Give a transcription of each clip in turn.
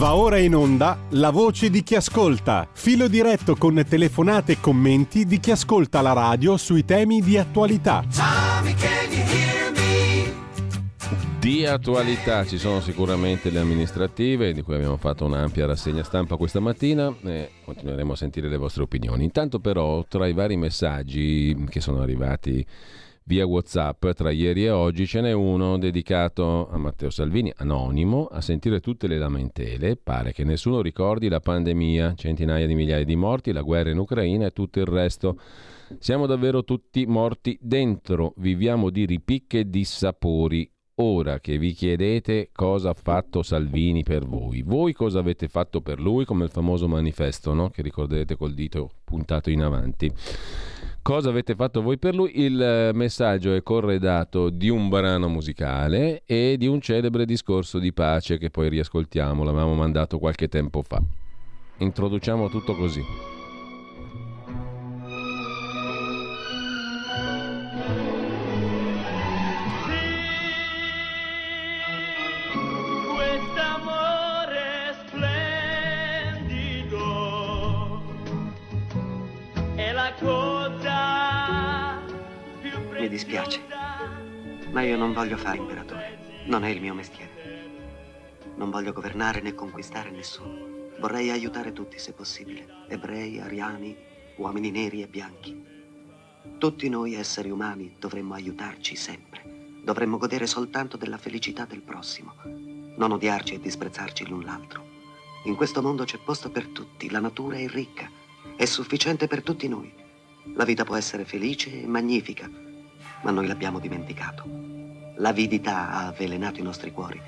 Va ora in onda La Voce di Chi Ascolta, filo diretto con telefonate e commenti di chi ascolta la radio sui temi di attualità. Di attualità ci sono sicuramente le amministrative, di cui abbiamo fatto un'ampia rassegna stampa questa mattina e continueremo a sentire le vostre opinioni. Intanto però, tra i vari messaggi che sono arrivati via WhatsApp tra ieri e oggi, ce n'è uno dedicato a Matteo Salvini, anonimo: a sentire tutte le lamentele pare che nessuno ricordi la pandemia, centinaia di migliaia di morti, la guerra in Ucraina e tutto il resto. Siamo davvero tutti morti dentro, viviamo di ripicche e di sapori. Ora che vi chiedete cosa ha fatto Salvini per voi, voi cosa avete fatto per lui, come il famoso manifesto, no? Che ricorderete col dito puntato in avanti. Cosa avete fatto voi per lui? Il messaggio è corredato di un brano musicale e di un celebre discorso di pace che poi riascoltiamo, l'avevamo mandato qualche tempo fa. Introduciamo tutto così. Mi dispiace, ma io non voglio fare imperatore, non è il mio mestiere. Non voglio governare né conquistare nessuno. Vorrei aiutare tutti se possibile, ebrei, ariani, uomini neri e bianchi. Tutti noi esseri umani dovremmo aiutarci sempre. Dovremmo godere soltanto della felicità del prossimo, non odiarci e disprezzarci l'un l'altro. In questo mondo c'è posto per tutti, la natura è ricca, è sufficiente per tutti noi. La vita può essere felice e magnifica, ma noi l'abbiamo dimenticato. L'avidità ha avvelenato i nostri cuori,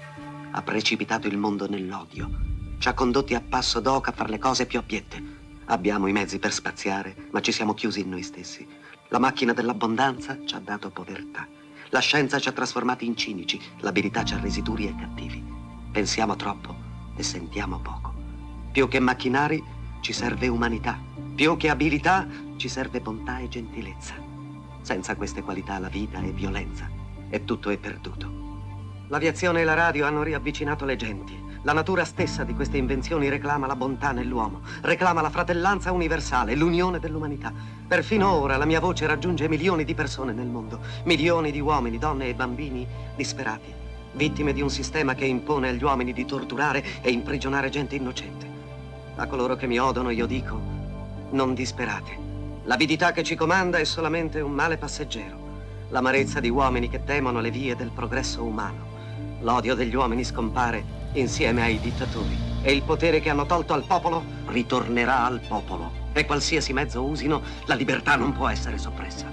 ha precipitato il mondo nell'odio, ci ha condotti a passo d'oca a fare le cose più abiette. Abbiamo i mezzi per spaziare, ma ci siamo chiusi in noi stessi. La macchina dell'abbondanza ci ha dato povertà. La scienza ci ha trasformati in cinici, l'abilità ci ha resi duri e cattivi. Pensiamo troppo e sentiamo poco. Più che macchinari ci serve umanità, più che abilità ci serve bontà e gentilezza. Senza queste qualità la vita è violenza e tutto è perduto. L'aviazione e la radio hanno riavvicinato le genti. La natura stessa di queste invenzioni reclama la bontà nell'uomo, reclama la fratellanza universale, l'unione dell'umanità. Perfino ora la mia voce raggiunge milioni di persone nel mondo, milioni di uomini, donne e bambini disperati, vittime di un sistema che impone agli uomini di torturare e imprigionare gente innocente. A coloro che mi odono io dico: non disperate. L'avidità che ci comanda è solamente un male passeggero, l'amarezza di uomini che temono le vie del progresso umano. L'odio degli uomini scompare insieme ai dittatori e il potere che hanno tolto al popolo ritornerà al popolo, e qualsiasi mezzo usino, la libertà non può essere soppressa.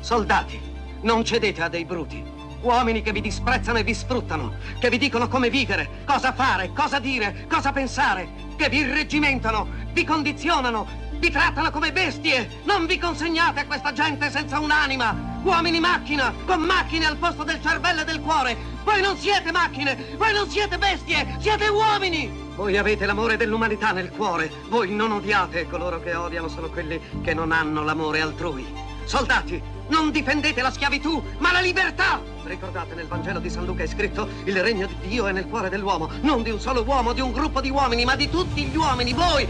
Soldati, non cedete a dei bruti, uomini che vi disprezzano e vi sfruttano, che vi dicono come vivere, cosa fare, cosa dire, cosa pensare, che vi irreggimentano, vi condizionano, vi trattano come bestie. Non vi consegnate a questa gente senza un'anima. Uomini macchina, con macchine al posto del cervello e del cuore. Voi non siete macchine, voi non siete bestie, siete uomini. Voi avete l'amore dell'umanità nel cuore. Voi non odiate, e coloro che odiano sono quelli che non hanno l'amore altrui. Soldati, non difendete la schiavitù, ma la libertà. Ricordate, nel Vangelo di San Luca è scritto: il regno di Dio è nel cuore dell'uomo, non di un solo uomo, di un gruppo di uomini, ma di tutti gli uomini. Voi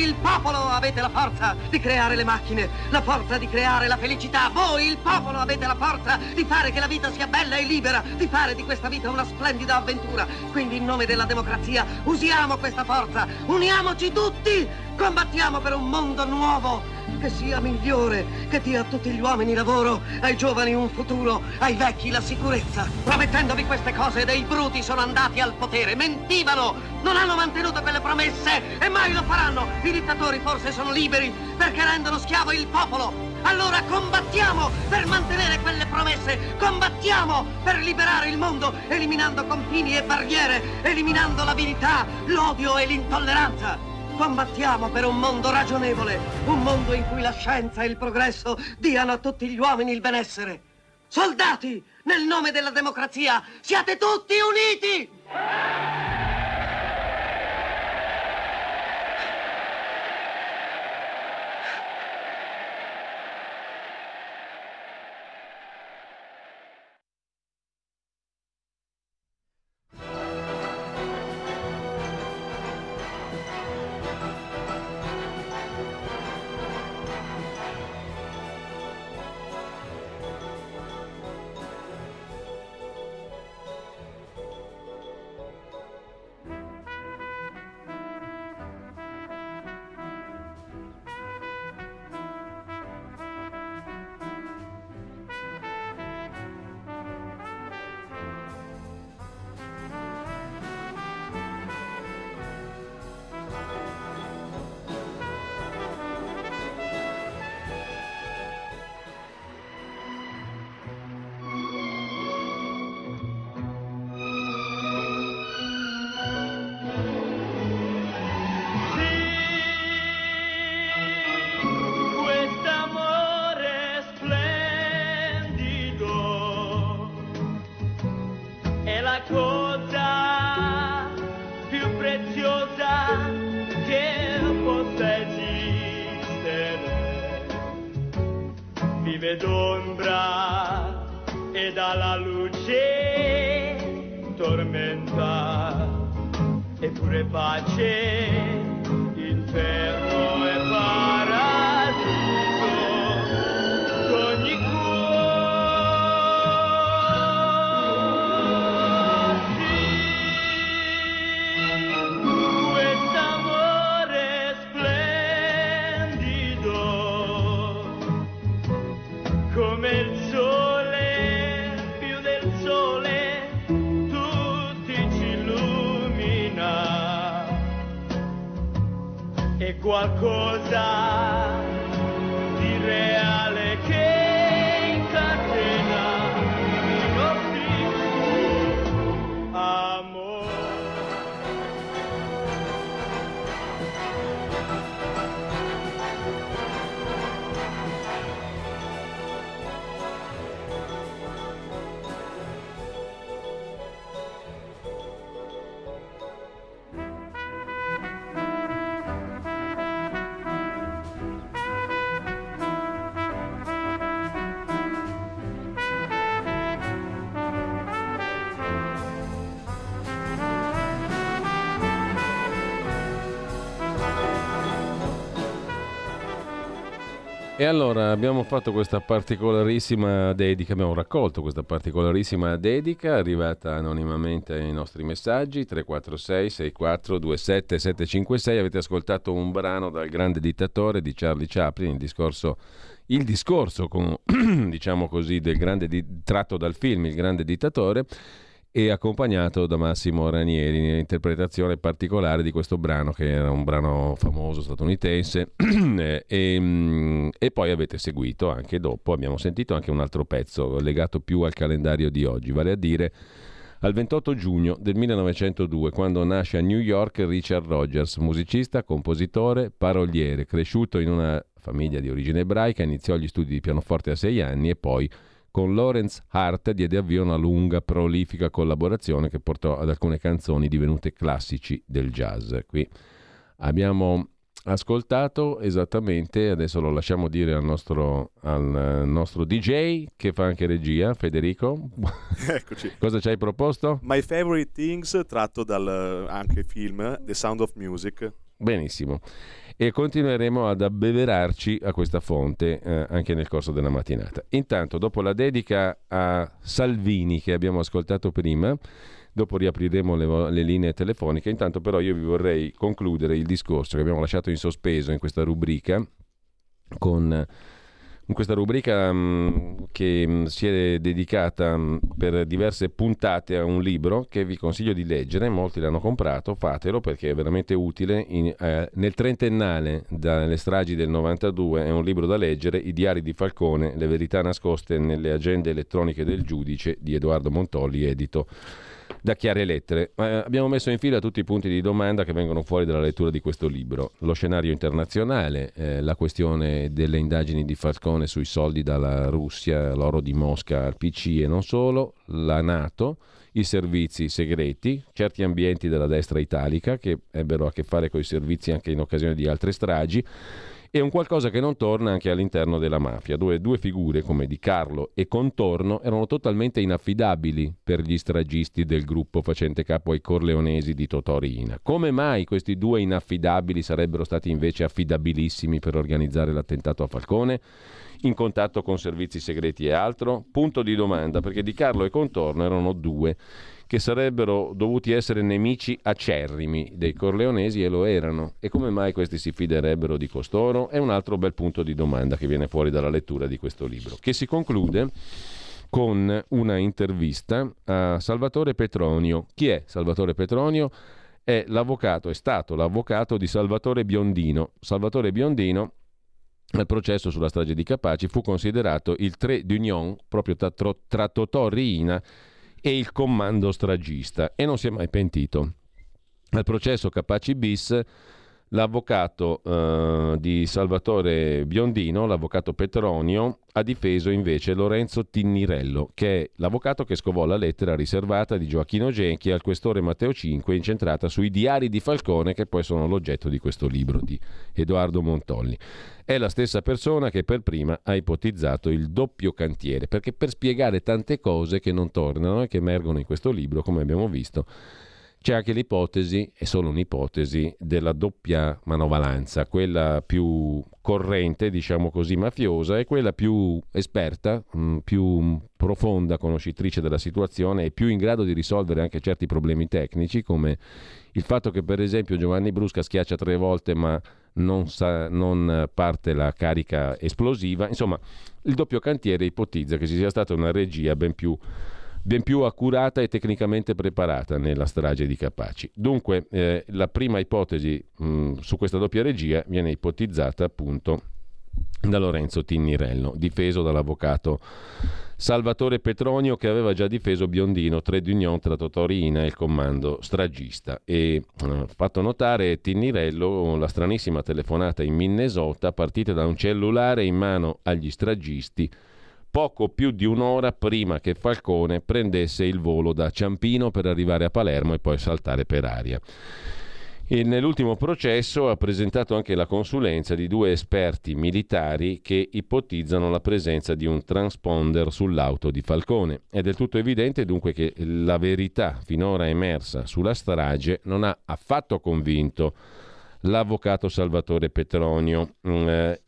il popolo avete la forza di creare le macchine, la forza di creare la felicità. Voi il popolo avete la forza di fare che la vita sia bella e libera, di fare di questa vita una splendida avventura. Quindi, in nome della democrazia, usiamo questa forza, uniamoci tutti, combattiamo per un mondo nuovo che sia migliore, che dia a tutti gli uomini lavoro, ai giovani un futuro, ai vecchi la sicurezza. Promettendovi queste cose, dei bruti sono andati al potere, mentivano, non hanno mantenuto quelle promesse e mai lo faranno. I dittatori forse sono liberi perché rendono schiavo il popolo. Allora combattiamo per mantenere quelle promesse, combattiamo per liberare il mondo, eliminando confini e barriere, eliminando l'avidità, l'odio e l'intolleranza. Combattiamo per un mondo ragionevole, un mondo in cui la scienza e il progresso diano a tutti gli uomini il benessere. Soldati, nel nome della democrazia, siate tutti uniti! vive d'ombra e dalla luce tormenta, eppure pace, inferno e paradiso d'ogni cuore. Sì, quest'amore splendido, come il sole, più del sole, tutti ci illumina, e qualcosa di reale che incatena i nostri amori. E allora abbiamo fatto questa particolarissima dedica, abbiamo raccolto questa particolarissima dedica arrivata anonimamente ai nostri messaggi 346 64 27 756. Avete ascoltato un brano dal Grande Dittatore di Charlie Chaplin, il discorso con, diciamo così, del grande tratto dal film Il Grande Dittatore, e accompagnato da Massimo Ranieri nell'interpretazione particolare di questo brano, che era un brano famoso statunitense e poi avete seguito anche dopo, abbiamo sentito anche un altro pezzo legato più al calendario di oggi, vale a dire al 28 giugno del 1902, quando nasce a New York Richard Rogers, musicista, compositore, paroliere. Cresciuto in una famiglia di origine ebraica, iniziò gli studi di pianoforte a 6 anni e poi con Lawrence Hart diede avvio una lunga, prolifica collaborazione che portò ad alcune canzoni divenute classici del jazz. Qui abbiamo ascoltato esattamente, adesso lo lasciamo dire al nostro DJ che fa anche regia, Federico. Eccoci. Cosa ci hai proposto? My Favorite Things, tratto dal anche film The Sound of Music. Benissimo. E continueremo ad abbeverarci a questa fonte anche nel corso della mattinata. Intanto, dopo la dedica a Salvini che abbiamo ascoltato prima, dopo riapriremo le linee telefoniche. Intanto però io vi vorrei concludere il discorso che abbiamo lasciato in sospeso in questa rubrica che si è dedicata per diverse puntate a un libro che vi consiglio di leggere, molti l'hanno comprato, fatelo perché è veramente utile. Nel trentennale dalle stragi del 92 è un libro da leggere, I diari di Falcone, le verità nascoste nelle agende elettroniche del giudice, di Edoardo Montolli, edito da Chiare Lettere. Abbiamo messo in fila tutti i punti di domanda che vengono fuori dalla lettura di questo libro: lo scenario internazionale, la questione delle indagini di Falcone sui soldi dalla Russia, l'oro di Mosca al PC e non solo, la NATO, i servizi segreti, certi ambienti della destra italica che ebbero a che fare con i servizi anche in occasione di altre stragi, e un qualcosa che non torna anche all'interno della mafia, dove due figure come Di Carlo e Contorno erano totalmente inaffidabili per gli stragisti del gruppo facente capo ai corleonesi di Totò Riina. Come mai questi due inaffidabili sarebbero stati invece affidabilissimi per organizzare l'attentato a Falcone? In contatto con servizi segreti e altro? Punto di domanda, perché Di Carlo e Contorno erano due che sarebbero dovuti essere nemici acerrimi dei corleonesi, e lo erano. E come mai questi si fiderebbero di costoro? È un altro bel punto di domanda che viene fuori dalla lettura di questo libro, che si conclude con una intervista a Salvatore Petronio. Chi è Salvatore Petronio? È stato l'avvocato di Salvatore Biondino. Salvatore Biondino, al processo sulla strage di Capaci, fu considerato il trait d'union proprio tra Totò Riina e il comando stragista, e non si è mai pentito. Al processo Capaci bis L'avvocato di Salvatore Biondino, l'avvocato Petronio, ha difeso invece Lorenzo Tinnirello, che è l'avvocato che scovò la lettera riservata di Gioacchino Genchi al questore Matteo V, incentrata sui diari di Falcone, che poi sono l'oggetto di questo libro di Edoardo Montolli. È la stessa persona che per prima ha ipotizzato il doppio cantiere, perché per spiegare tante cose che non tornano e che emergono in questo libro, come abbiamo visto, c'è anche l'ipotesi, è solo un'ipotesi, della doppia manovalanza, quella più corrente, diciamo così, mafiosa, e quella più esperta, più profonda conoscitrice della situazione e più in grado di risolvere anche certi problemi tecnici, come il fatto che per esempio Giovanni Brusca schiaccia 3 volte ma non parte la carica esplosiva. Insomma, il doppio cantiere ipotizza che ci sia stata una regia ben più accurata e tecnicamente preparata nella strage di Capaci. Dunque la prima ipotesi su questa doppia regia viene ipotizzata appunto da Lorenzo Tinnirello, difeso dall'avvocato Salvatore Petronio, che aveva già difeso Biondino, trait d'union tra Totò Riina e il comando stragista, e fatto notare Tinnirello la stranissima telefonata in Minnesota partita da un cellulare in mano agli stragisti poco più di un'ora prima che Falcone prendesse il volo da Ciampino per arrivare a Palermo e poi saltare per aria. E nell'ultimo processo ha presentato anche la consulenza di 2 esperti militari che ipotizzano la presenza di un transponder sull'auto di Falcone. È del tutto evidente dunque che la verità finora emersa sulla strage non ha affatto convinto l'avvocato Salvatore Petronio.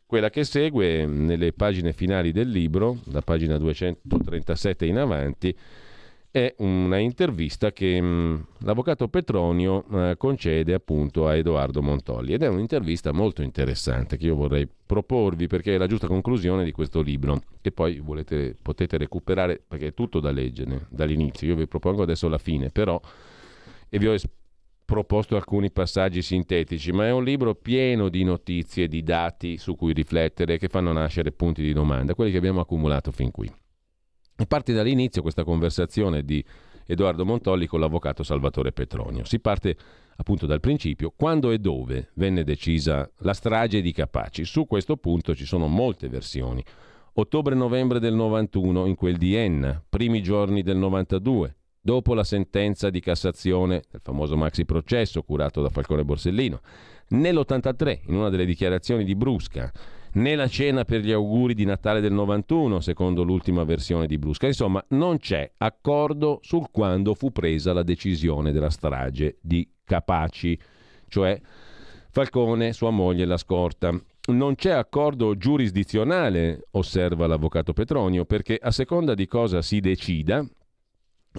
Quella che segue nelle pagine finali del libro, da pagina 237 in avanti, è una intervista che l'avvocato Petronio concede appunto a Edoardo Montolli, ed è un'intervista molto interessante che io vorrei proporvi perché è la giusta conclusione di questo libro, che poi potete recuperare perché è tutto da leggere dall'inizio. Io vi propongo adesso la fine però, e vi ho proposto alcuni passaggi sintetici, ma è un libro pieno di notizie, di dati su cui riflettere, che fanno nascere punti di domanda, quelli che abbiamo accumulato fin qui. E parte dall'inizio questa conversazione di Edoardo Montolli con l'avvocato Salvatore Petronio. Si parte appunto dal principio, quando e dove venne decisa la strage di Capaci. Su questo punto ci sono molte versioni. Ottobre-novembre del 91 in quel di Enna, primi giorni del 92, dopo la sentenza di Cassazione del famoso maxi processo curato da Falcone Borsellino, nell'83 in una delle dichiarazioni di Brusca, nella cena per gli auguri di Natale del 91 secondo l'ultima versione di Brusca. Insomma, non c'è accordo sul quando fu presa la decisione della strage di Capaci, cioè Falcone, sua moglie e la scorta. Non c'è accordo giurisdizionale, osserva l'avvocato Petronio, perché a seconda di cosa si decida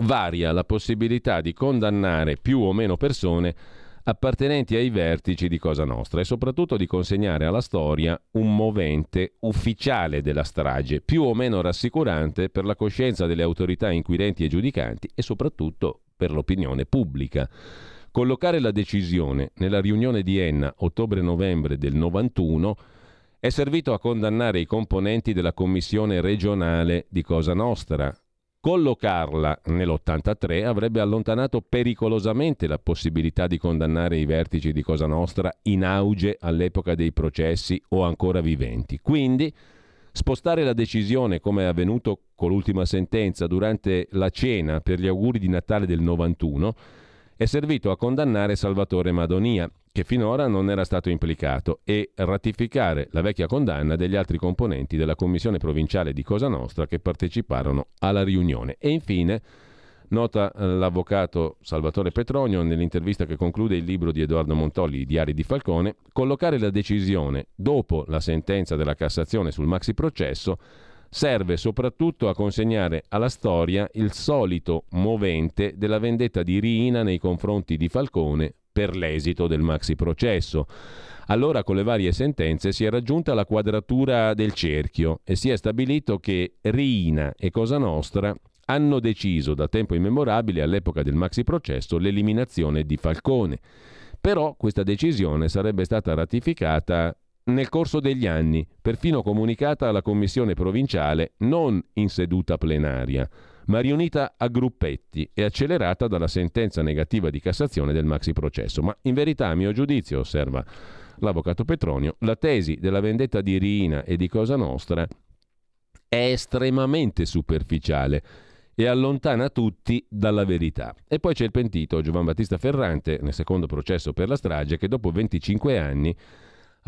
varia la possibilità di condannare più o meno persone appartenenti ai vertici di Cosa Nostra e soprattutto di consegnare alla storia un movente ufficiale della strage, più o meno rassicurante per la coscienza delle autorità inquirenti e giudicanti e soprattutto per l'opinione pubblica. Collocare la decisione nella riunione di Enna ottobre-novembre del 91 è servito a condannare i componenti della commissione regionale di Cosa Nostra. Collocarla nell'83 avrebbe allontanato pericolosamente la possibilità di condannare i vertici di Cosa Nostra in auge all'epoca dei processi o ancora viventi. Quindi spostare la decisione, come è avvenuto con l'ultima sentenza durante la cena per gli auguri di Natale del 91, è servito a condannare Salvatore Madonia, che finora non era stato implicato, e ratificare la vecchia condanna degli altri componenti della commissione provinciale di Cosa Nostra che parteciparono alla riunione. E infine, nota l'avvocato Salvatore Petronio nell'intervista che conclude il libro di Edoardo Montolli, I diari di Falcone, collocare la decisione dopo la sentenza della Cassazione sul maxi processo serve soprattutto a consegnare alla storia il solito movente della vendetta di Riina nei confronti di Falcone per l'esito del maxi processo. Allora con le varie sentenze si è raggiunta la quadratura del cerchio e si è stabilito che Riina e Cosa Nostra hanno deciso da tempo immemorabile, all'epoca del maxi processo, l'eliminazione di Falcone. Però questa decisione sarebbe stata ratificata nel corso degli anni, perfino comunicata alla commissione provinciale non in seduta plenaria, ma riunita a gruppetti e accelerata dalla sentenza negativa di Cassazione del maxi processo. Ma in verità, a mio giudizio, osserva l'avvocato Petronio, la tesi della vendetta di Riina e di Cosa Nostra è estremamente superficiale e allontana tutti dalla verità. E poi c'è il pentito Giovan Battista Ferrante, nel secondo processo per la strage, che dopo 25 anni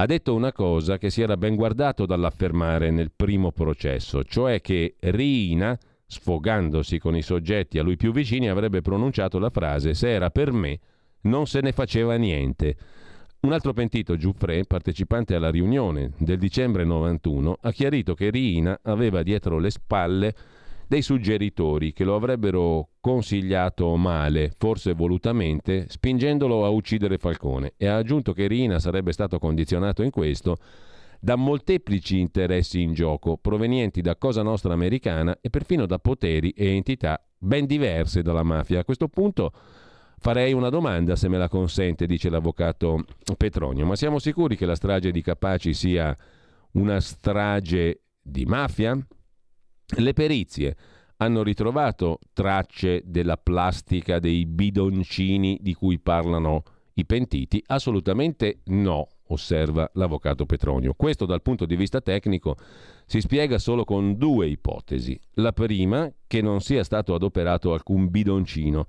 ha detto una cosa che si era ben guardato dall'affermare nel primo processo, cioè che Riina, sfogandosi con i soggetti a lui più vicini, avrebbe pronunciato la frase «se era per me non se ne faceva niente». Un altro pentito, Giuffre, partecipante alla riunione del dicembre 91, ha chiarito che Riina aveva dietro le spalle dei suggeritori che lo avrebbero consigliato male, forse volutamente, spingendolo a uccidere Falcone, e ha aggiunto che Riina sarebbe stato condizionato in questo da molteplici interessi in gioco provenienti da Cosa Nostra americana e perfino da poteri e entità ben diverse dalla mafia. A questo punto farei una domanda, se me la consente, dice l'avvocato Petronio: ma siamo sicuri che la strage di Capaci sia una strage di mafia? Le perizie hanno ritrovato tracce della plastica dei bidoncini di cui parlano i pentiti? Assolutamente no, osserva l'avvocato Petronio. Questo dal punto di vista tecnico si spiega solo con due ipotesi. La prima, che non sia stato adoperato alcun bidoncino.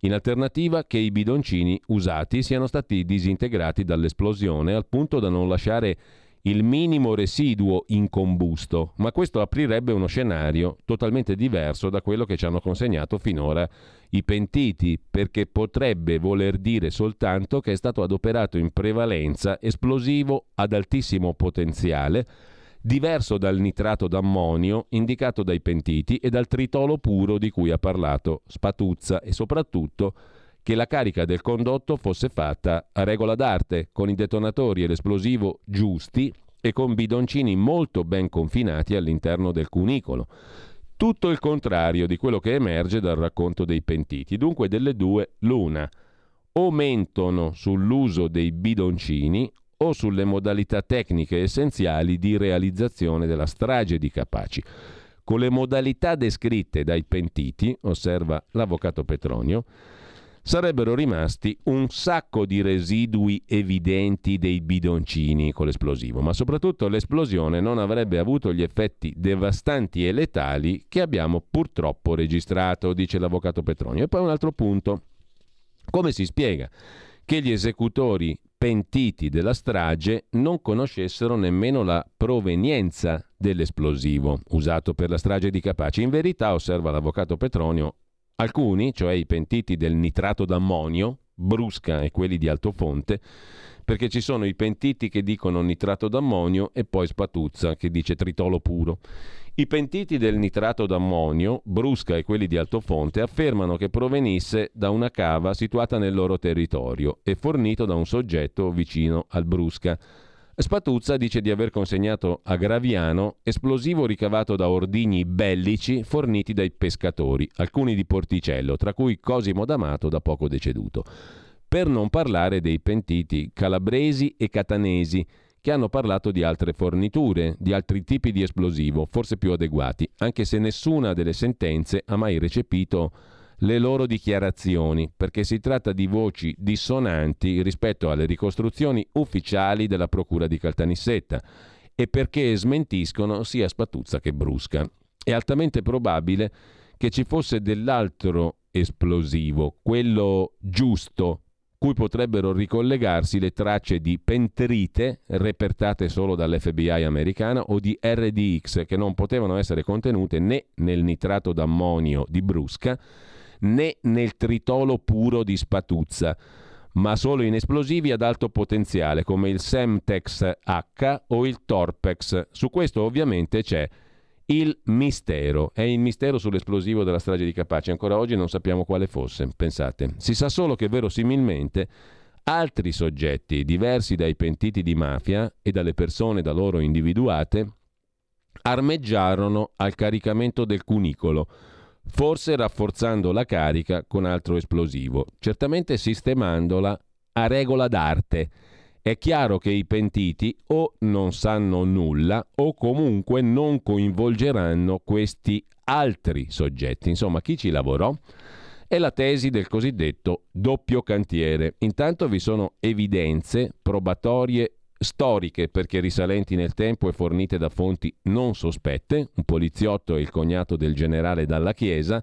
In alternativa, che i bidoncini usati siano stati disintegrati dall'esplosione al punto da non lasciare il minimo residuo incombusto, ma questo aprirebbe uno scenario totalmente diverso da quello che ci hanno consegnato finora i pentiti, perché potrebbe voler dire soltanto che è stato adoperato in prevalenza esplosivo ad altissimo potenziale, diverso dal nitrato d'ammonio indicato dai pentiti e dal tritolo puro di cui ha parlato Spatuzza, e soprattutto che la carica del condotto fosse fatta a regola d'arte, con i detonatori e l'esplosivo giusti e con bidoncini molto ben confinati all'interno del cunicolo. Tutto il contrario di quello che emerge dal racconto dei pentiti. Dunque, delle due l'una: o mentono sull'uso dei bidoncini o sulle modalità tecniche essenziali di realizzazione della strage di Capaci. Con le modalità descritte dai pentiti, osserva l'avvocato Petronio, sarebbero rimasti un sacco di residui evidenti dei bidoncini con l'esplosivo, ma soprattutto l'esplosione non avrebbe avuto gli effetti devastanti e letali che abbiamo purtroppo registrato, dice l'avvocato Petronio. E poi un altro punto: come si spiega che gli esecutori pentiti della strage non conoscessero nemmeno la provenienza dell'esplosivo usato per la strage di Capaci? In verità, osserva l'avvocato Petronio, alcuni, cioè i pentiti del nitrato d'ammonio, Brusca e quelli di Altofonte, perché ci sono i pentiti che dicono nitrato d'ammonio e poi Spatuzza che dice tritolo puro. I pentiti del nitrato d'ammonio, Brusca e quelli di Altofonte, affermano che provenisse da una cava situata nel loro territorio e fornito da un soggetto vicino al Brusca. Spatuzza dice di aver consegnato a Graviano esplosivo ricavato da ordigni bellici forniti dai pescatori, alcuni di Porticello, tra cui Cosimo D'Amato, da poco deceduto. Per non parlare dei pentiti calabresi e catanesi, che hanno parlato di altre forniture, di altri tipi di esplosivo, forse più adeguati, anche se nessuna delle sentenze ha mai recepito le loro dichiarazioni, perché si tratta di voci dissonanti rispetto alle ricostruzioni ufficiali della procura di Caltanissetta e perché smentiscono sia Spatuzza che Brusca. È altamente probabile che ci fosse dell'altro esplosivo, quello giusto, cui potrebbero ricollegarsi le tracce di pentrite repertate solo dall'FBI americana o di RDX, che non potevano essere contenute né nel nitrato d'ammonio di Brusca né nel tritolo puro di Spatuzza, ma solo in esplosivi ad alto potenziale come il Semtex H o il Torpex. Su questo ovviamente c'è il mistero. È il mistero sull'esplosivo della strage di Capaci. Ancora oggi non sappiamo quale fosse, pensate. Si sa solo che verosimilmente altri soggetti, diversi dai pentiti di mafia e dalle persone da loro individuate, armeggiarono al caricamento del cunicolo, forse rafforzando la carica con altro esplosivo, certamente sistemandola a regola d'arte. È chiaro che i pentiti o non sanno nulla o comunque non coinvolgeranno questi altri soggetti. Insomma, chi ci lavorò? È la tesi del cosiddetto doppio cantiere. Intanto vi sono evidenze probatorie storiche, perché risalenti nel tempo e fornite da fonti non sospette, un poliziotto e il cognato del generale Dalla Chiesa,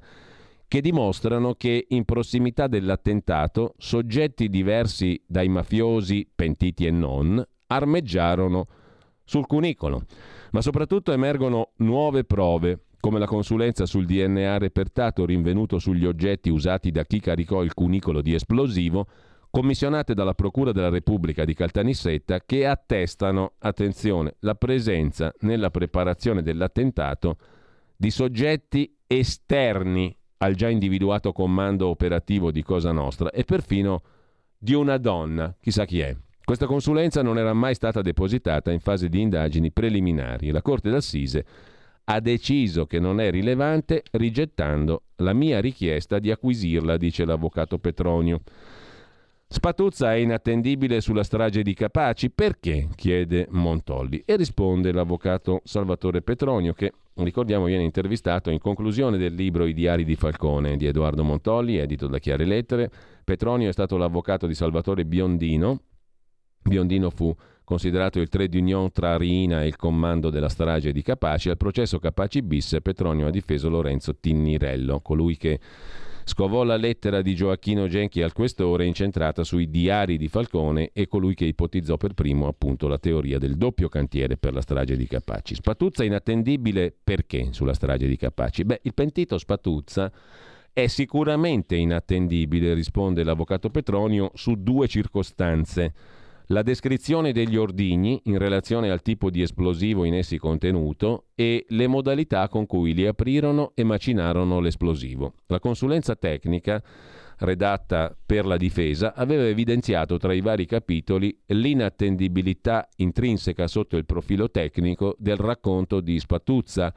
che dimostrano che in prossimità dell'attentato soggetti diversi dai mafiosi, pentiti e non, armeggiarono sul cunicolo. Ma soprattutto emergono nuove prove, come la consulenza sul DNA repertato rinvenuto sugli oggetti usati da chi caricò il cunicolo di esplosivo, commissionate dalla Procura della Repubblica di Caltanissetta, che attestano, attenzione, la presenza nella preparazione dell'attentato di soggetti esterni al già individuato comando operativo di Cosa Nostra e perfino di una donna, chissà chi è. Questa consulenza non era mai stata depositata in fase di indagini preliminari. La Corte d'Assise ha deciso che non è rilevante, rigettando la mia richiesta di acquisirla, dice l'avvocato Petronio. Spatuzza è inattendibile sulla strage di Capaci, perché? Chiede Montolli, e risponde l'avvocato Salvatore Petronio, che ricordiamo viene intervistato in conclusione del libro I diari di Falcone di Edoardo Montolli, edito da Chiare Lettere. Petronio è stato l'avvocato di Salvatore Biondino. Biondino fu considerato il trait d'union tra Riina e il comando della strage di Capaci. Al processo Capaci bis Petronio ha difeso Lorenzo Tinnirello, colui che scovò la lettera di Gioacchino Genchi al questore incentrata sui diari di Falcone e colui che ipotizzò per primo appunto la teoria del doppio cantiere per la strage di Capaci. Spatuzza è inattendibile perché sulla strage di Capaci? Beh, il pentito Spatuzza è sicuramente inattendibile, risponde l'avvocato Petronio, su due circostanze. La descrizione degli ordigni in relazione al tipo di esplosivo in essi contenuto e le modalità con cui li aprirono e macinarono l'esplosivo. La consulenza tecnica redatta per la difesa aveva evidenziato tra i vari capitoli l'inattendibilità intrinseca sotto il profilo tecnico del racconto di Spatuzza,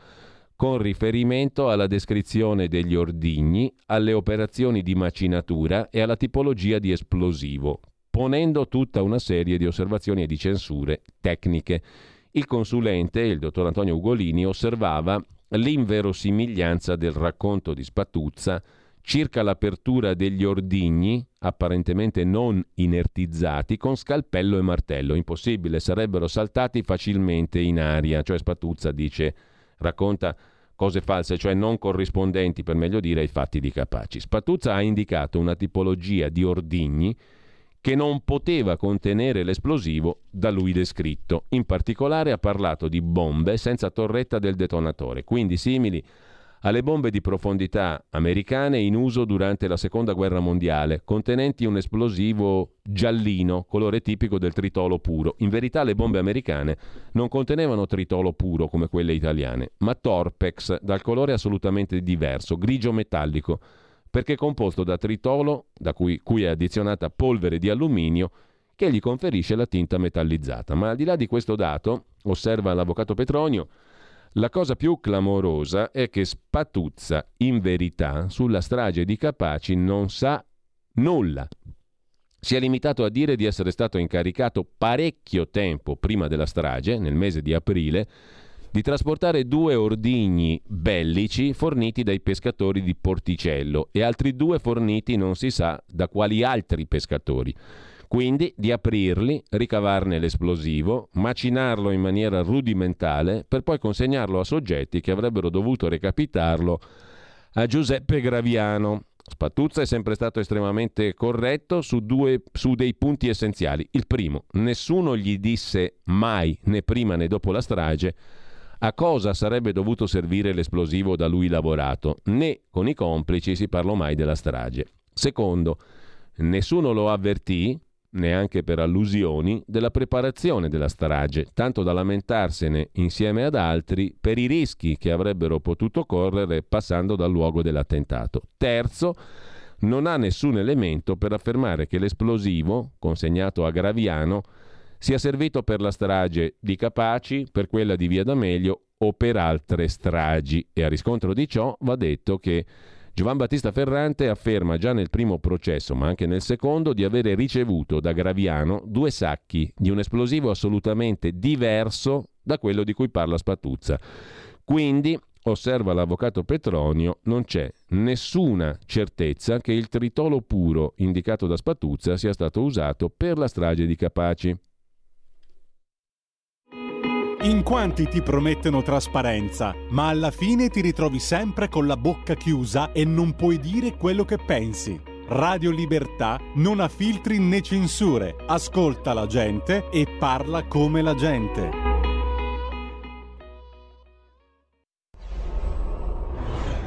con riferimento alla descrizione degli ordigni, alle operazioni di macinatura e alla tipologia di esplosivo, ponendo tutta una serie di osservazioni e di censure tecniche. Il consulente, il dottor Antonio Ugolini, osservava l'inverosimiglianza del racconto di Spatuzza circa l'apertura degli ordigni, apparentemente non inertizzati, con scalpello e martello. Impossibile, sarebbero saltati facilmente in aria. Cioè Spatuzza dice, racconta cose false, cioè non corrispondenti, per meglio dire, ai fatti di Capaci. Spatuzza ha indicato una tipologia di ordigni che non poteva contenere l'esplosivo da lui descritto. In particolare ha parlato di bombe senza torretta del detonatore, quindi simili alle bombe di profondità americane in uso durante la Seconda Guerra Mondiale, contenenti un esplosivo giallino, colore tipico del tritolo puro. In verità le bombe americane non contenevano tritolo puro come quelle italiane, ma torpex dal colore assolutamente diverso, grigio metallico, perché è composto da tritolo, da cui è addizionata polvere di alluminio, che gli conferisce la tinta metallizzata. Ma al di là di questo dato, osserva l'avvocato Petronio, la cosa più clamorosa è che Spatuzza, in verità, sulla strage di Capaci non sa nulla. Si è limitato a dire di essere stato incaricato parecchio tempo prima della strage, nel mese di aprile, di trasportare due ordigni bellici forniti dai pescatori di Porticello e altri due forniti non si sa da quali altri pescatori. Quindi di aprirli, ricavarne l'esplosivo, macinarlo in maniera rudimentale per poi consegnarlo a soggetti che avrebbero dovuto recapitarlo a Giuseppe Graviano. Spatuzza è sempre stato estremamente corretto su dei punti essenziali. Il primo, nessuno gli disse mai, né prima né dopo la strage, a cosa sarebbe dovuto servire l'esplosivo da lui lavorato, né con i complici si parlò mai della strage. Secondo, nessuno lo avvertì, neanche per allusioni, della preparazione della strage, tanto da lamentarsene insieme ad altri per i rischi che avrebbero potuto correre passando dal luogo dell'attentato. Terzo, non ha nessun elemento per affermare che l'esplosivo, consegnato a Graviano, sia servito per la strage di Capaci, per quella di Via D'Amelio o per altre stragi. E a riscontro di ciò va detto che Giovan Battista Ferrante afferma già nel primo processo, ma anche nel secondo, di avere ricevuto da Graviano due sacchi di un esplosivo assolutamente diverso da quello di cui parla Spatuzza. Quindi osserva l'avvocato Petronio, non c'è nessuna certezza che il tritolo puro indicato da Spatuzza sia stato usato per la strage di Capaci. In quanti ti promettono trasparenza, ma alla fine ti ritrovi sempre con la bocca chiusa e non puoi dire quello che pensi. Radio Libertà non ha filtri né censure, ascolta la gente e parla come la gente.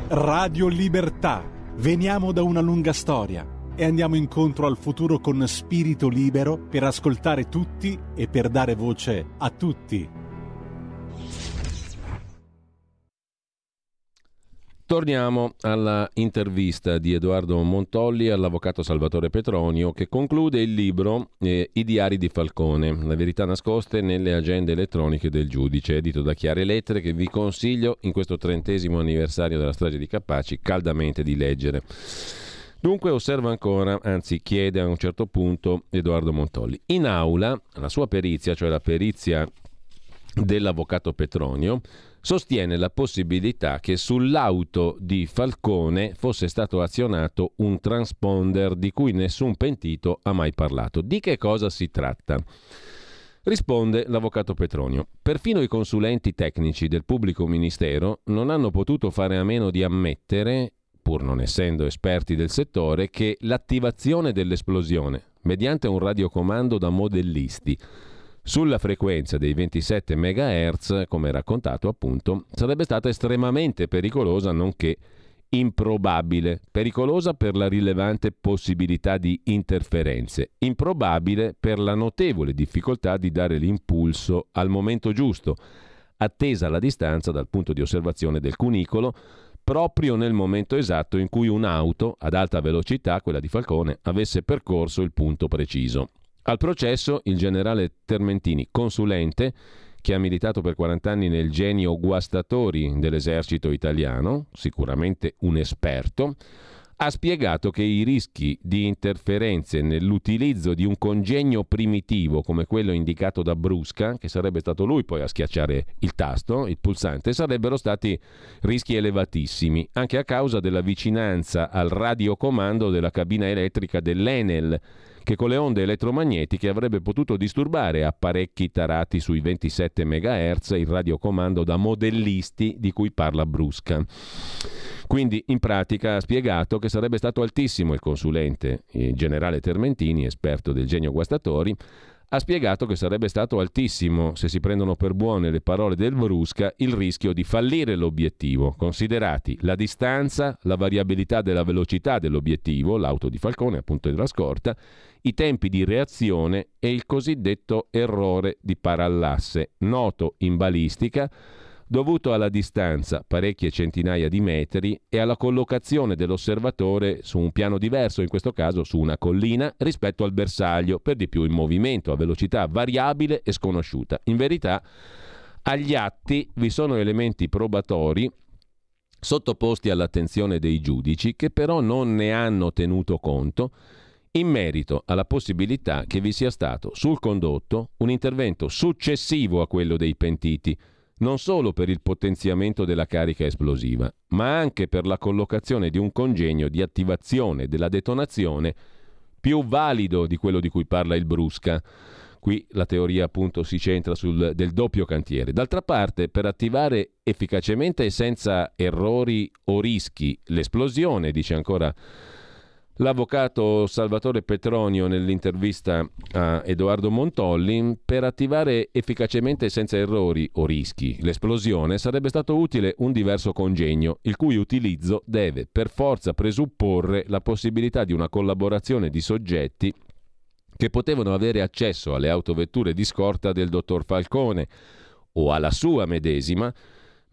Radio Libertà. Veniamo da una lunga storia e andiamo incontro al futuro con spirito libero per ascoltare tutti e per dare voce a tutti. Torniamo alla intervista di Edoardo Montolli all'avvocato Salvatore Petronio, che conclude il libro I diari di Falcone, la verità nascoste nelle agende elettroniche del giudice, edito da Chiare Lettere, che vi consiglio in questo 30° anniversario della strage di Capaci caldamente di leggere. Dunque osserva ancora, anzi chiede a un certo punto Edoardo Montolli. In aula la sua perizia, cioè la perizia dell'avvocato Petronio, sostiene la possibilità che sull'auto di Falcone fosse stato azionato un transponder di cui nessun pentito ha mai parlato. Di che cosa si tratta? Risponde l'avvocato Petronio. Perfino i consulenti tecnici del pubblico ministero non hanno potuto fare a meno di ammettere, pur non essendo esperti del settore, che l'attivazione dell'esplosione, mediante un radiocomando da modellisti, sulla frequenza dei 27 MHz, come raccontato appunto, sarebbe stata estremamente pericolosa nonché improbabile. Pericolosa per la rilevante possibilità di interferenze, improbabile per la notevole difficoltà di dare l'impulso al momento giusto, attesa la distanza dal punto di osservazione del cunicolo, proprio nel momento esatto in cui un'auto ad alta velocità, quella di Falcone, avesse percorso il punto preciso. Al processo il generale Termentini, consulente, che ha militato per 40 anni nel genio guastatori dell'esercito italiano, sicuramente un esperto, ha spiegato che i rischi di interferenze nell'utilizzo di un congegno primitivo come quello indicato da Brusca, che sarebbe stato lui poi a schiacciare il tasto, il pulsante, sarebbero stati rischi elevatissimi, anche a causa della vicinanza al radiocomando della cabina elettrica dell'Enel, che con le onde elettromagnetiche avrebbe potuto disturbare apparecchi tarati sui 27 MHz il radiocomando da modellisti di cui parla Brusca. Quindi in pratica ha spiegato che sarebbe stato altissimo, il consulente, il generale Termentini, esperto del genio guastatori, ha spiegato che sarebbe stato altissimo, se si prendono per buone le parole del Brusca, il rischio di fallire l'obiettivo, considerati la distanza, la variabilità della velocità dell'obiettivo, l'auto di Falcone appunto della scorta, i tempi di reazione e il cosiddetto errore di parallasse, noto in balistica, dovuto alla distanza, parecchie centinaia di metri, e alla collocazione dell'osservatore su un piano diverso, in questo caso su una collina, rispetto al bersaglio, per di più in movimento, a velocità variabile e sconosciuta. In verità, agli atti vi sono elementi probatori sottoposti all'attenzione dei giudici, che però non ne hanno tenuto conto, in merito alla possibilità che vi sia stato sul condotto un intervento successivo a quello dei pentiti, non solo per il potenziamento della carica esplosiva, ma anche per la collocazione di un congegno di attivazione della detonazione più valido di quello di cui parla il Brusca. Qui la teoria appunto si centra del doppio cantiere. D'altra parte, per attivare efficacemente e senza errori o rischi l'esplosione, dice ancora l'avvocato Salvatore Petronio nell'intervista a Edoardo Montolli, per attivare efficacemente e senza errori o rischi l'esplosione sarebbe stato utile un diverso congegno, il cui utilizzo deve per forza presupporre la possibilità di una collaborazione di soggetti che potevano avere accesso alle autovetture di scorta del dottor Falcone o alla sua medesima,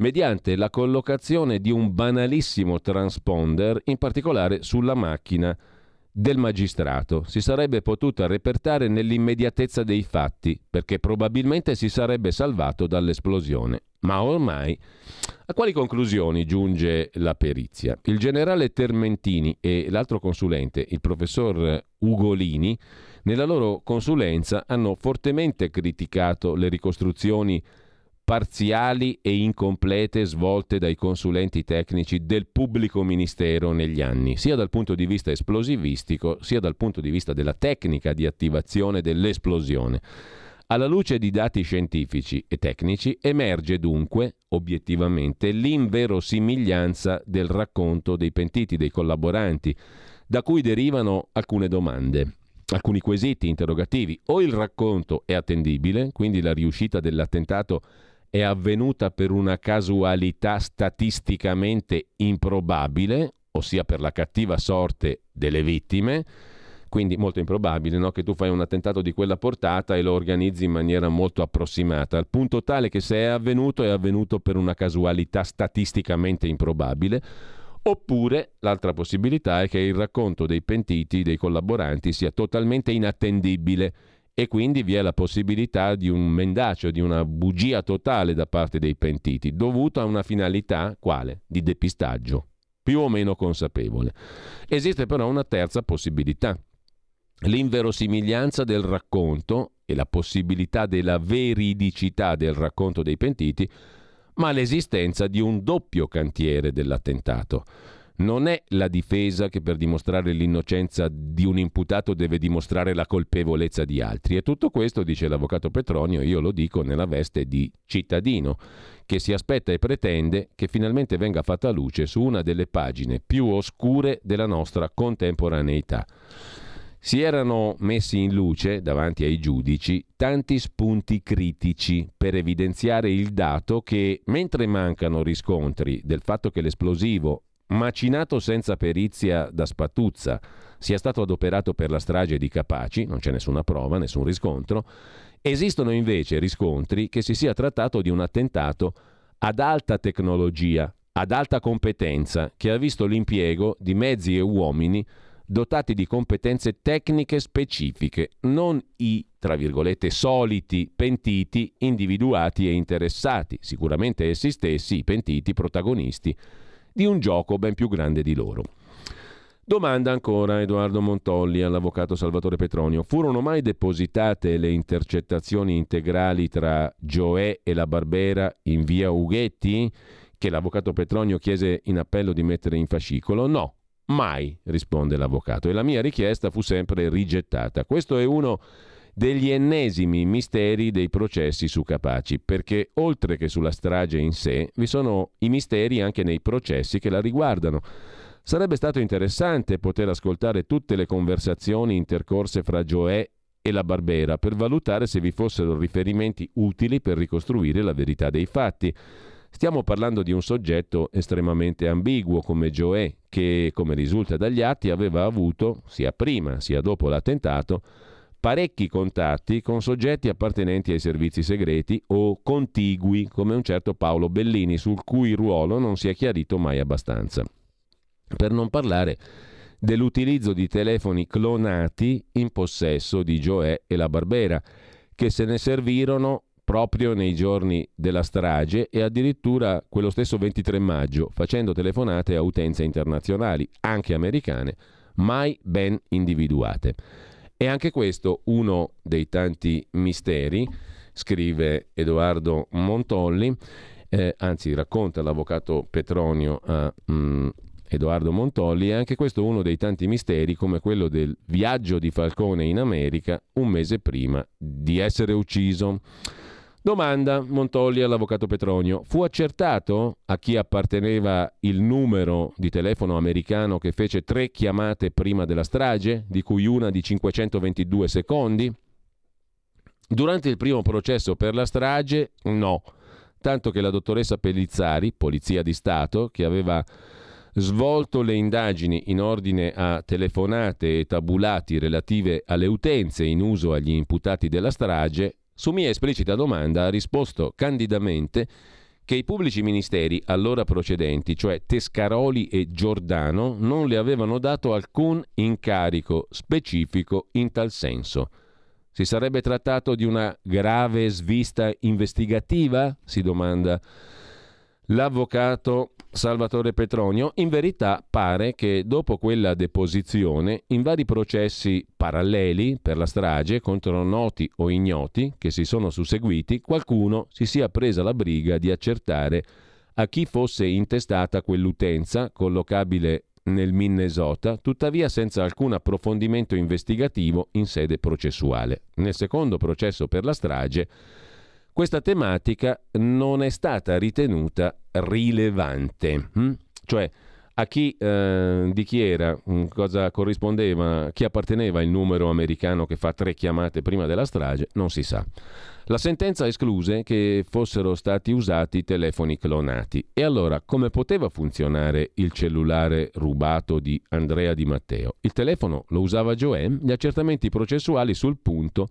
mediante la collocazione di un banalissimo transponder, in particolare sulla macchina del magistrato. Si sarebbe potuta repertare nell'immediatezza dei fatti, perché probabilmente si sarebbe salvato dall'esplosione. Ma ormai, a quali conclusioni giunge la perizia? Il generale Termentini e l'altro consulente, il professor Ugolini, nella loro consulenza hanno fortemente criticato le ricostruzioni parziali e incomplete svolte dai consulenti tecnici del pubblico ministero negli anni, sia dal punto di vista esplosivistico, sia dal punto di vista della tecnica di attivazione dell'esplosione. Alla luce di dati scientifici e tecnici emerge dunque, obiettivamente, l'inverosimiglianza del racconto dei pentiti, dei collaboranti, da cui derivano alcune domande, alcuni quesiti interrogativi. O il racconto è attendibile, quindi la riuscita dell'attentato è avvenuta per una casualità statisticamente improbabile, ossia per la cattiva sorte delle vittime, quindi molto improbabile, no? Che tu fai un attentato di quella portata e lo organizzi in maniera molto approssimata, al punto tale che se è avvenuto per una casualità statisticamente improbabile. Oppure l'altra possibilità è che il racconto dei pentiti, dei collaboranti, sia totalmente inattendibile e quindi vi è la possibilità di un mendacio, di una bugia totale da parte dei pentiti, dovuta a una finalità, quale? Di depistaggio, più o meno consapevole. Esiste però una terza possibilità, l'inverosimiglianza del racconto e la possibilità della veridicità del racconto dei pentiti, ma l'esistenza di un doppio cantiere dell'attentato. Non è la difesa che per dimostrare l'innocenza di un imputato deve dimostrare la colpevolezza di altri. E tutto questo, dice l'avvocato Petronio, io lo dico nella veste di cittadino, che si aspetta e pretende che finalmente venga fatta luce su una delle pagine più oscure della nostra contemporaneità. Si erano messi in luce davanti ai giudici tanti spunti critici per evidenziare il dato che, mentre mancano riscontri del fatto che l'esplosivo, macinato senza perizia da Spatuzza, sia stato adoperato per la strage di Capaci, non c'è nessuna prova, nessun riscontro, esistono invece riscontri che si sia trattato di un attentato ad alta tecnologia, ad alta competenza, che ha visto l'impiego di mezzi e uomini dotati di competenze tecniche specifiche, non i, tra virgolette, soliti pentiti individuati e interessati, sicuramente essi stessi, i pentiti protagonisti di un gioco ben più grande di loro. Domanda ancora Edoardo Montolli all'avvocato Salvatore Petronio: furono mai depositate le intercettazioni integrali tra Gioè e La Barbera in via Ughetti, che l'avvocato Petronio chiese in appello di mettere in fascicolo? No. Mai, risponde l'avvocato, e la mia richiesta fu sempre rigettata. Questo è uno degli ennesimi misteri dei processi su Capaci, perché oltre che sulla strage in sé, vi sono i misteri anche nei processi che la riguardano. Sarebbe stato interessante poter ascoltare tutte le conversazioni intercorse fra Gioè e La Barbera per valutare se vi fossero riferimenti utili per ricostruire la verità dei fatti. Stiamo parlando di un soggetto estremamente ambiguo come Gioè, che, come risulta dagli atti, aveva avuto, sia prima sia dopo l'attentato, parecchi contatti con soggetti appartenenti ai servizi segreti o contigui, come un certo Paolo Bellini, sul cui ruolo non si è chiarito mai abbastanza. Per non parlare dell'utilizzo di telefoni clonati in possesso di Gioè e La Barbera, che se ne servirono proprio nei giorni della strage e addirittura quello stesso 23 maggio, facendo telefonate a utenze internazionali, anche americane, mai ben individuate. E anche questo uno dei tanti misteri, scrive Edoardo Montolli, anzi racconta l'avvocato Petronio a Edoardo Montolli, e anche questo uno dei tanti misteri, come quello del viaggio di Falcone in America un mese prima di essere ucciso. Domanda Montolli all'avvocato Petronio: fu accertato a chi apparteneva il numero di telefono americano che fece 3 chiamate prima della strage, di cui una di 522 secondi? Durante il primo processo per la strage, no. Tanto che la dottoressa Pellizzari, polizia di Stato, che aveva svolto le indagini in ordine a telefonate e tabulati relative alle utenze in uso agli imputati della strage, su mia esplicita domanda ha risposto candidamente che i pubblici ministeri allora procedenti, cioè Tescaroli e Giordano, non le avevano dato alcun incarico specifico in tal senso. Si sarebbe trattato di una grave svista investigativa? Si domanda L'avvocato Salvatore Petronio, in verità, pare che dopo quella deposizione, in vari processi paralleli per la strage contro noti o ignoti che si sono susseguiti, qualcuno si sia presa la briga di accertare a chi fosse intestata quell'utenza collocabile nel Minnesota, tuttavia senza alcun approfondimento investigativo in sede processuale. Nel secondo processo per la strage, questa tematica non è stata ritenuta rilevante, cioè a chi di chi era, cosa corrispondeva, chi apparteneva il numero americano che fa 3 chiamate prima della strage, non si sa. La sentenza escluse che fossero stati usati telefoni clonati. E allora come poteva funzionare il cellulare rubato di Andrea Di Matteo? Il telefono lo usava Gioè? Gli accertamenti processuali sul punto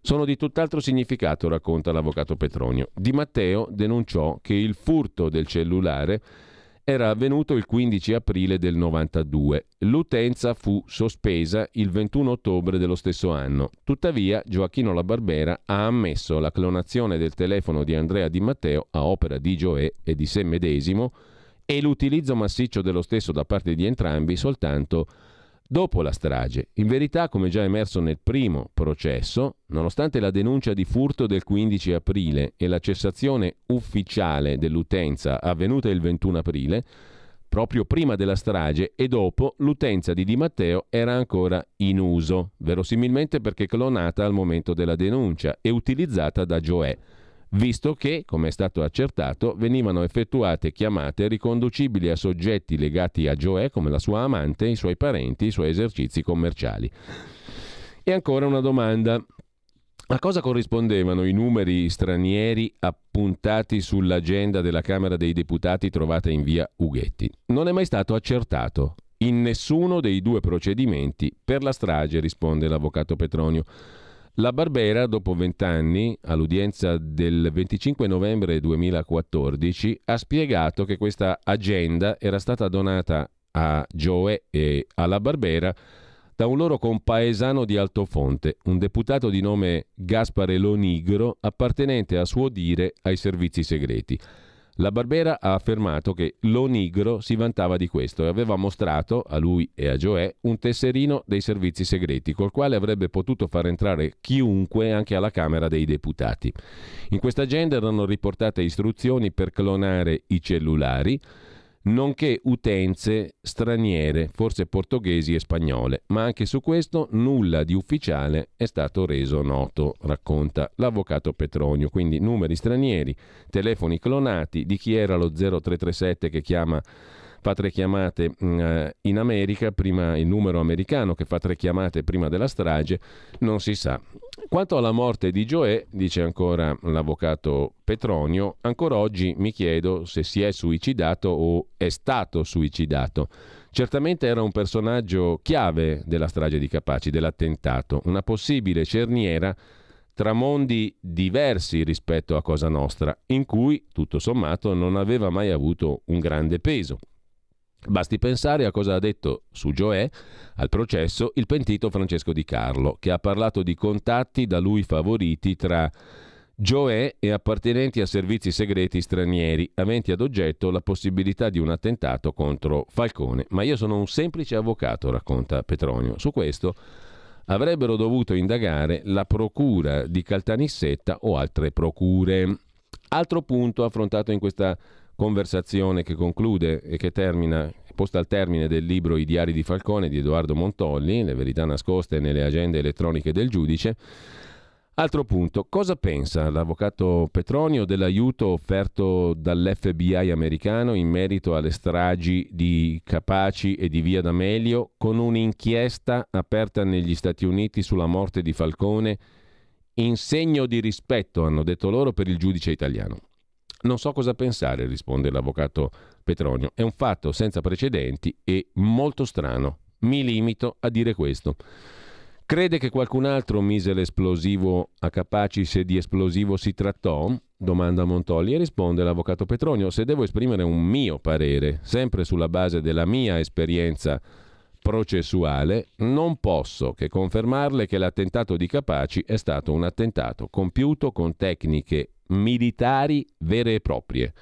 sono di tutt'altro significato, racconta l'avvocato Petronio. Di Matteo denunciò che il furto del cellulare era avvenuto il 15 aprile del 92. L'utenza fu sospesa il 21 ottobre dello stesso anno. Tuttavia, Gioacchino La Barbera ha ammesso la clonazione del telefono di Andrea Di Matteo a opera di Gioè e di sé medesimo e l'utilizzo massiccio dello stesso da parte di entrambi soltanto dopo la strage. In verità, come già emerso nel primo processo, nonostante la denuncia di furto del 15 aprile e la cessazione ufficiale dell'utenza avvenuta il 21 aprile, proprio prima della strage e dopo, l'utenza di Di Matteo era ancora in uso, verosimilmente perché clonata al momento della denuncia e utilizzata da Gioè, visto che, come è stato accertato, venivano effettuate chiamate riconducibili a soggetti legati a Gioè come la sua amante, i suoi parenti, i suoi esercizi commerciali. E ancora una domanda. A cosa corrispondevano i numeri stranieri appuntati sull'agenda della Camera dei Deputati trovata in via Ughetti? Non è mai stato accertato in nessuno dei 2 procedimenti per la strage, risponde l'avvocato Petronio. La Barbera, dopo 20 anni, all'udienza del 25 novembre 2014, ha spiegato che questa agenda era stata donata a Gioè e alla Barbera da un loro compaesano di Altofonte, un deputato di nome Gaspare Lonigro, appartenente a suo dire ai servizi segreti. La Barbera ha affermato che Lonigro si vantava di questo e aveva mostrato a lui e a Gioè un tesserino dei servizi segreti col quale avrebbe potuto far entrare chiunque anche alla Camera dei Deputati. In questa agenda erano riportate istruzioni per clonare i cellulari, nonché utenze straniere, forse portoghesi e spagnole, ma anche su questo nulla di ufficiale è stato reso noto, racconta l'avvocato Petronio. Quindi numeri stranieri, telefoni clonati, di chi era lo 0337 che fa 3 chiamate in America, prima il numero americano che fa 3 chiamate prima della strage, non si sa. Quanto alla morte di Gioè, dice ancora l'avvocato Petronio, ancora oggi mi chiedo se si è suicidato o è stato suicidato. Certamente era un personaggio chiave della strage di Capaci, dell'attentato, una possibile cerniera tra mondi diversi rispetto a Cosa Nostra, in cui, tutto sommato, non aveva mai avuto un grande peso. Basti pensare a cosa ha detto su Gioè al processo il pentito Francesco Di Carlo, che ha parlato di contatti da lui favoriti tra Gioè e appartenenti a servizi segreti stranieri, aventi ad oggetto la possibilità di un attentato contro Falcone. Ma io sono un semplice avvocato, racconta Petronio. Su questo avrebbero dovuto indagare la procura di Caltanissetta o altre procure. Altro punto affrontato in questa conversazione che conclude e che termina, posta al termine del libro I diari di Falcone di Edoardo Montolli, le verità nascoste nelle agende elettroniche del giudice. Altro punto, cosa pensa l'avvocato Petronio dell'aiuto offerto dall'FBI americano in merito alle stragi di Capaci e di Via D'Amelio, con un'inchiesta aperta negli Stati Uniti sulla morte di Falcone in segno di rispetto, hanno detto loro, per il giudice italiano? Non so cosa pensare, risponde l'avvocato Petronio. È un fatto senza precedenti e molto strano. Mi limito a dire questo. Crede che qualcun altro mise l'esplosivo a Capaci, se di esplosivo si trattò? Domanda Montolli, e risponde l'avvocato Petronio: se devo esprimere un mio parere, sempre sulla base della mia esperienza processuale, non posso che confermarle che l'attentato di Capaci è stato un attentato compiuto con tecniche militari vere e proprie,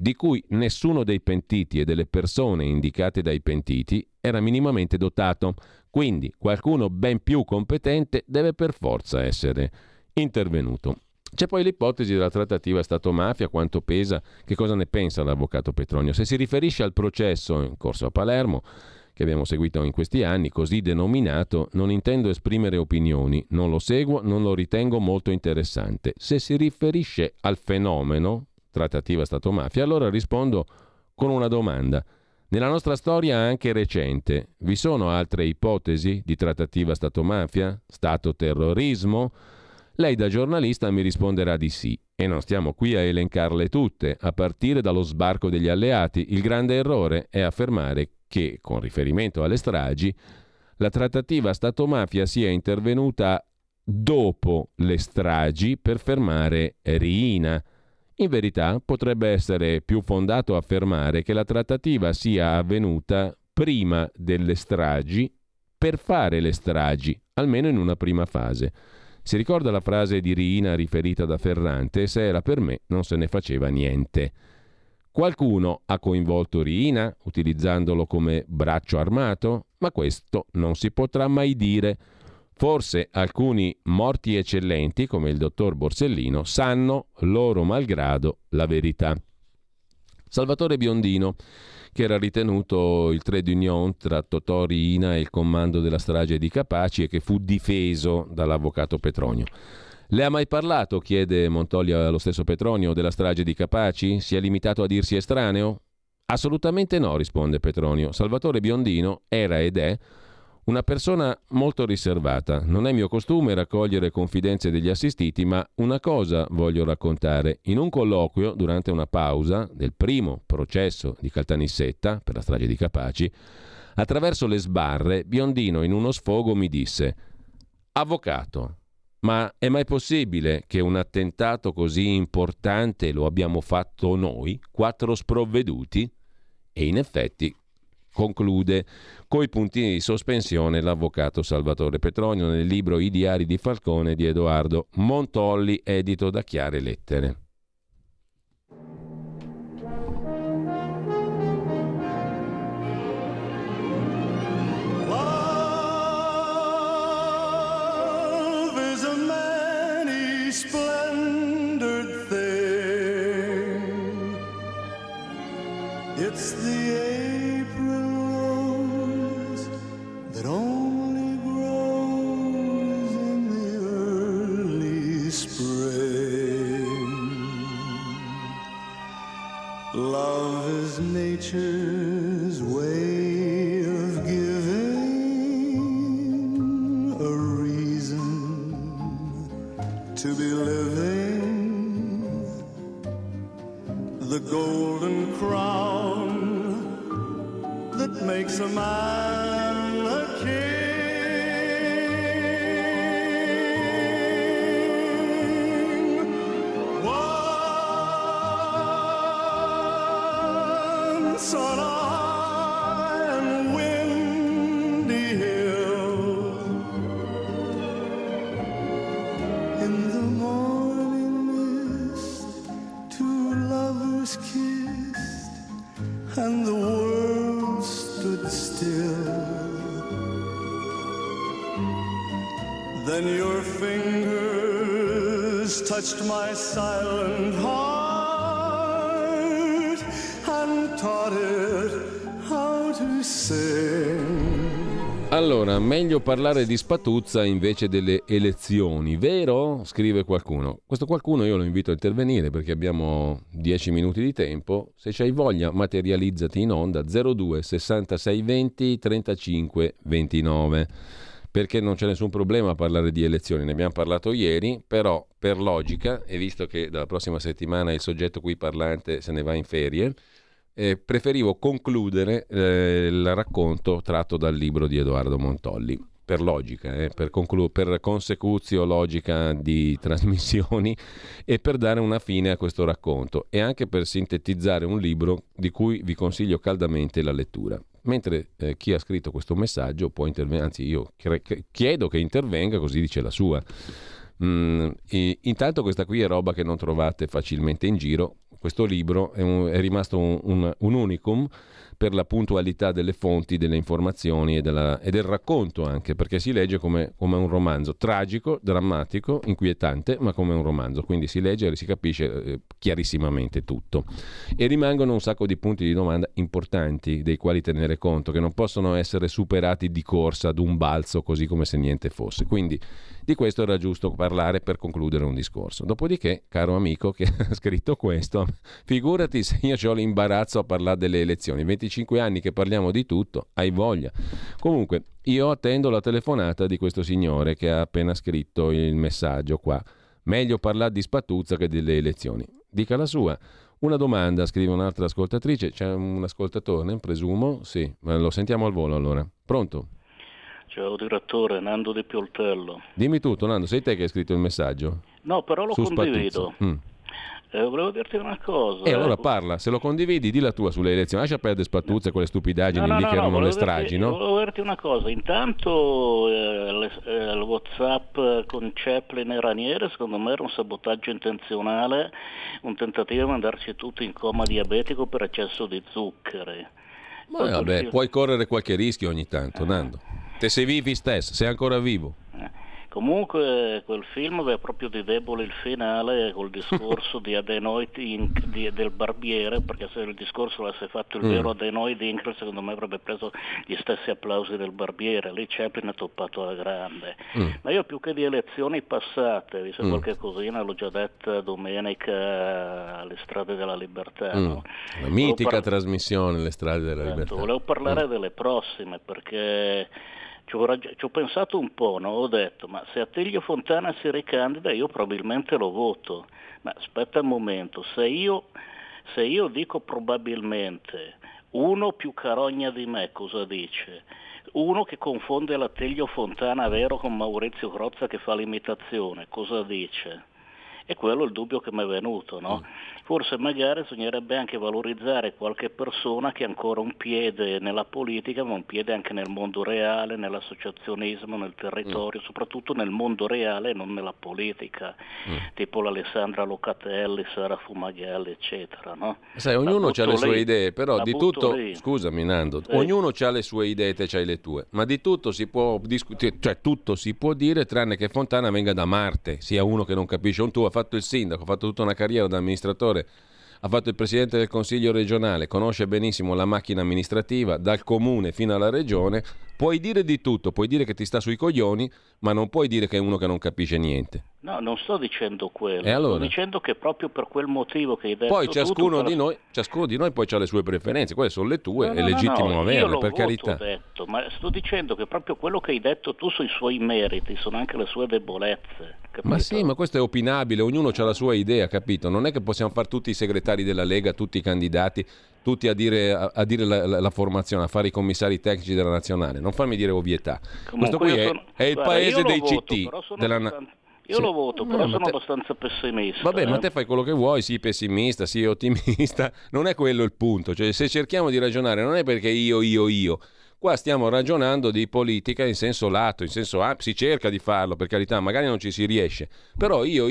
di cui nessuno dei pentiti e delle persone indicate dai pentiti era minimamente dotato, quindi qualcuno ben più competente deve per forza essere intervenuto. C'è poi l'ipotesi della trattativa Stato-mafia, quanto pesa, che cosa ne pensa l'avvocato Petronio. Se si riferisce al processo in corso a Palermo, che abbiamo seguito in questi anni, così denominato, non intendo esprimere opinioni, non lo seguo, non lo ritengo molto interessante. Se si riferisce al fenomeno trattativa Stato-mafia, allora rispondo con una domanda. Nella nostra storia anche recente, vi sono altre ipotesi di trattativa Stato-mafia, Stato-terrorismo? Lei da giornalista mi risponderà di sì, e non stiamo qui a elencarle tutte, a partire dallo sbarco degli alleati. Il grande errore è affermare che, con riferimento alle stragi, la trattativa Stato-mafia sia intervenuta dopo le stragi per fermare Riina. In verità potrebbe essere più fondato affermare che la trattativa sia avvenuta prima delle stragi per fare le stragi, almeno in una prima fase. Si ricorda la frase di Riina riferita da Ferrante: se era per me non se ne faceva niente. Qualcuno ha coinvolto Riina utilizzandolo come braccio armato, ma questo non si potrà mai dire. Forse alcuni morti eccellenti, come il dottor Borsellino, sanno, loro malgrado, la verità. Salvatore Biondino, che era ritenuto il trade union tra Totò Riina e il comando della strage di Capaci e che fu difeso dall'avvocato Petronio. Le ha mai parlato, chiede Montolli allo stesso Petronio, della strage di Capaci? Si è limitato a dirsi estraneo? Assolutamente no, risponde Petronio. Salvatore Biondino era ed è una persona molto riservata. Non è mio costume raccogliere confidenze degli assistiti, ma una cosa voglio raccontare. In un colloquio, durante una pausa del primo processo di Caltanissetta per la strage di Capaci, attraverso le sbarre, Biondino in uno sfogo mi disse: avvocato, ma è mai possibile che un attentato così importante lo abbiamo fatto noi, 4 sprovveduti? E in effetti conclude coi puntini di sospensione l'avvocato Salvatore Petronio nel libro I diari di Falcone di Edoardo Montolli, edito da Chiare Lettere. Love is a many splendid thing. It's the love is nature's way of giving a reason to be living. The golden crown that makes a man a king. On a high and windy hill, in the morning mist, 2 lovers kissed, and the world stood still. Then your fingers touched my silent heart, taught it how to sing. Allora, meglio parlare di Spatuzza invece delle elezioni, vero? Scrive qualcuno. Questo qualcuno io lo invito a intervenire perché abbiamo 10 minuti di tempo. Se c'hai voglia, materializzati in onda 02 66 20 35 29. Perché non c'è nessun problema a parlare di elezioni, ne abbiamo parlato ieri, però per logica, e visto che dalla prossima settimana il soggetto qui parlante se ne va in ferie, preferivo concludere il racconto tratto dal libro di Edoardo Montolli, per logica, per consecuzio logica di trasmissioni e per dare una fine a questo racconto, e anche per sintetizzare un libro di cui vi consiglio caldamente la lettura. Mentre chi ha scritto questo messaggio può intervenire, anzi io chiedo che intervenga, così dice la sua. E intanto questa qui è roba che non trovate facilmente in giro, Questo libro è rimasto un unicum per la puntualità delle fonti, delle informazioni e del racconto anche, perché si legge come un romanzo tragico, drammatico, inquietante, ma come un romanzo, quindi si legge e si capisce chiarissimamente tutto, e rimangono un sacco di punti di domanda importanti dei quali tenere conto, che non possono essere superati di corsa ad un balzo così come se niente fosse. Quindi di questo era giusto parlare per concludere un discorso. Dopodiché, caro amico che ha scritto questo, figurati se io ho l'imbarazzo a parlare delle elezioni, 25 anni che parliamo di tutto, hai voglia. Comunque io attendo la telefonata di questo signore che ha appena scritto il messaggio qua. Meglio parlare di Spatuzza che delle elezioni. Dica la sua. Una domanda, scrive un'altra ascoltatrice. C'è un ascoltatore, presumo? Sì, ma lo sentiamo al volo allora. Pronto? Ciao direttore, Nando De Pioltello. Dimmi tutto, Nando, sei te che hai scritto il messaggio? No, però lo condivido. Volevo dirti una cosa. E allora parla, se lo condividi, di la tua sulle elezioni. Lascia perdere Spatuzza e quelle stupidaggini lì che erano le stragi, no? Volevo dirti una cosa. Intanto il WhatsApp con Chaplin e Ranieri, secondo me, era un sabotaggio intenzionale, un tentativo di mandarci tutti in coma diabetico per eccesso di zuccheri. Ma vabbè, puoi correre qualche rischio ogni tanto, Nando. Te sei vivi stesso, sei ancora vivo. Comunque quel film aveva proprio di debole il finale col discorso di adenoidi del barbiere, perché se il discorso l'avesse fatto il vero adenoidi Inc, secondo me avrebbe preso gli stessi applausi del barbiere. Lì Chaplin ha toppato alla grande. Ma io più che di elezioni passate, vi so qualche cosina, l'ho già detta domenica alle Strade della Libertà. No? La mitica trasmissione, le Strade della Libertà. Volevo parlare delle prossime, perché ci ho pensato un po', no? Ho detto, ma se Attilio Fontana si ricandida io probabilmente lo voto, ma aspetta un momento, se io dico probabilmente, uno più carogna di me cosa dice? Uno che confonde l'Attilio Fontana vero con Maurizio Crozza che fa l'imitazione, cosa dice? E quello è il dubbio che mi è venuto, no? Forse magari bisognerebbe anche valorizzare qualche persona che ha ancora un piede nella politica, ma un piede anche nel mondo reale, nell'associazionismo, nel territorio, soprattutto nel mondo reale e non nella politica, tipo l'Alessandra Locatelli, Sara Fumagalli, eccetera, no? Sai, ognuno ha le sue idee, però di tutto, scusami Nando, ognuno ha le sue idee, te c'hai le tue, ma di tutto si può discutere, cioè tutto si può dire, tranne che Fontana venga da Marte, sia uno che non capisce un tuo, ha fatto il sindaco, ha fatto tutta una carriera da amministratore, ha fatto il presidente del consiglio regionale, conosce benissimo la macchina amministrativa dal comune fino alla regione. Puoi dire di tutto, puoi dire che ti sta sui coglioni, ma non puoi dire che è uno che non capisce niente. No, non sto dicendo quello, allora? Sto dicendo che proprio per quel motivo che hai detto. Poi ciascuno di noi poi ha le sue preferenze, quelle sono le tue, è legittimo averle, per carità. Detto, ma sto dicendo che proprio quello che hai detto tu sui suoi meriti sono anche le sue debolezze. Capito? Ma sì, ma questo è opinabile, ognuno ha la sua idea, capito? Non è che possiamo fare tutti i segretari della Lega, tutti i candidati, tutti a dire la formazione, a fare i commissari tecnici della nazionale. Non farmi dire ovvietà. Comunque questo qui è il paese dei CT della nazionale. Io lo voto, però sono abbastanza pessimista. Vabbè, ma te fai quello che vuoi, sii pessimista, sii ottimista, non è quello il punto. Cioè, se cerchiamo di ragionare, non è perché io. Qua stiamo ragionando di politica in senso lato, in senso ampio, si cerca di farlo, per carità, magari non ci si riesce, però io,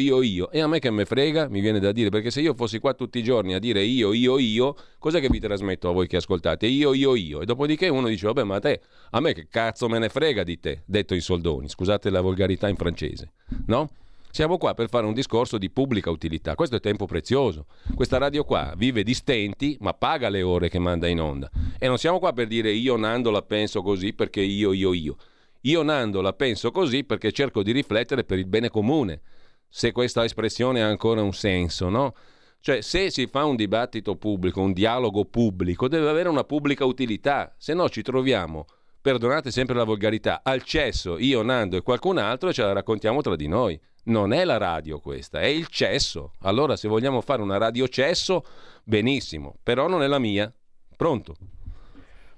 e a me che me frega, mi viene da dire, perché se io fossi qua tutti i giorni a dire io, cos'è che vi trasmetto a voi che ascoltate? Io, e dopodiché uno dice, vabbè, ma te, a me che cazzo me ne frega di te, detto in soldoni, scusate la volgarità in francese, no? Siamo qua per fare un discorso di pubblica utilità, questo è tempo prezioso, questa radio qua vive di stenti ma paga le ore che manda in onda, e non siamo qua per dire io Nando la penso così perché io Nando la penso così perché cerco di riflettere per il bene comune, se questa espressione ha ancora un senso, no? Cioè, se si fa un dibattito pubblico, un dialogo pubblico, deve avere una pubblica utilità, se no ci troviamo, perdonate sempre la volgarità, al cesso io, Nando e qualcun altro, e ce la raccontiamo tra di noi. Non è la radio questa, è il cesso. Allora se vogliamo fare una radio cesso, benissimo, però non è la mia. Pronto?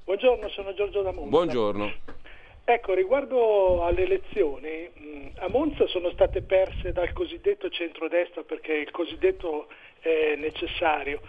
Buongiorno, sono Giorgio da Monza. Buongiorno. Ecco, riguardo alle elezioni, a Monza sono state perse dal cosiddetto centrodestra perché il cosiddetto è necessario.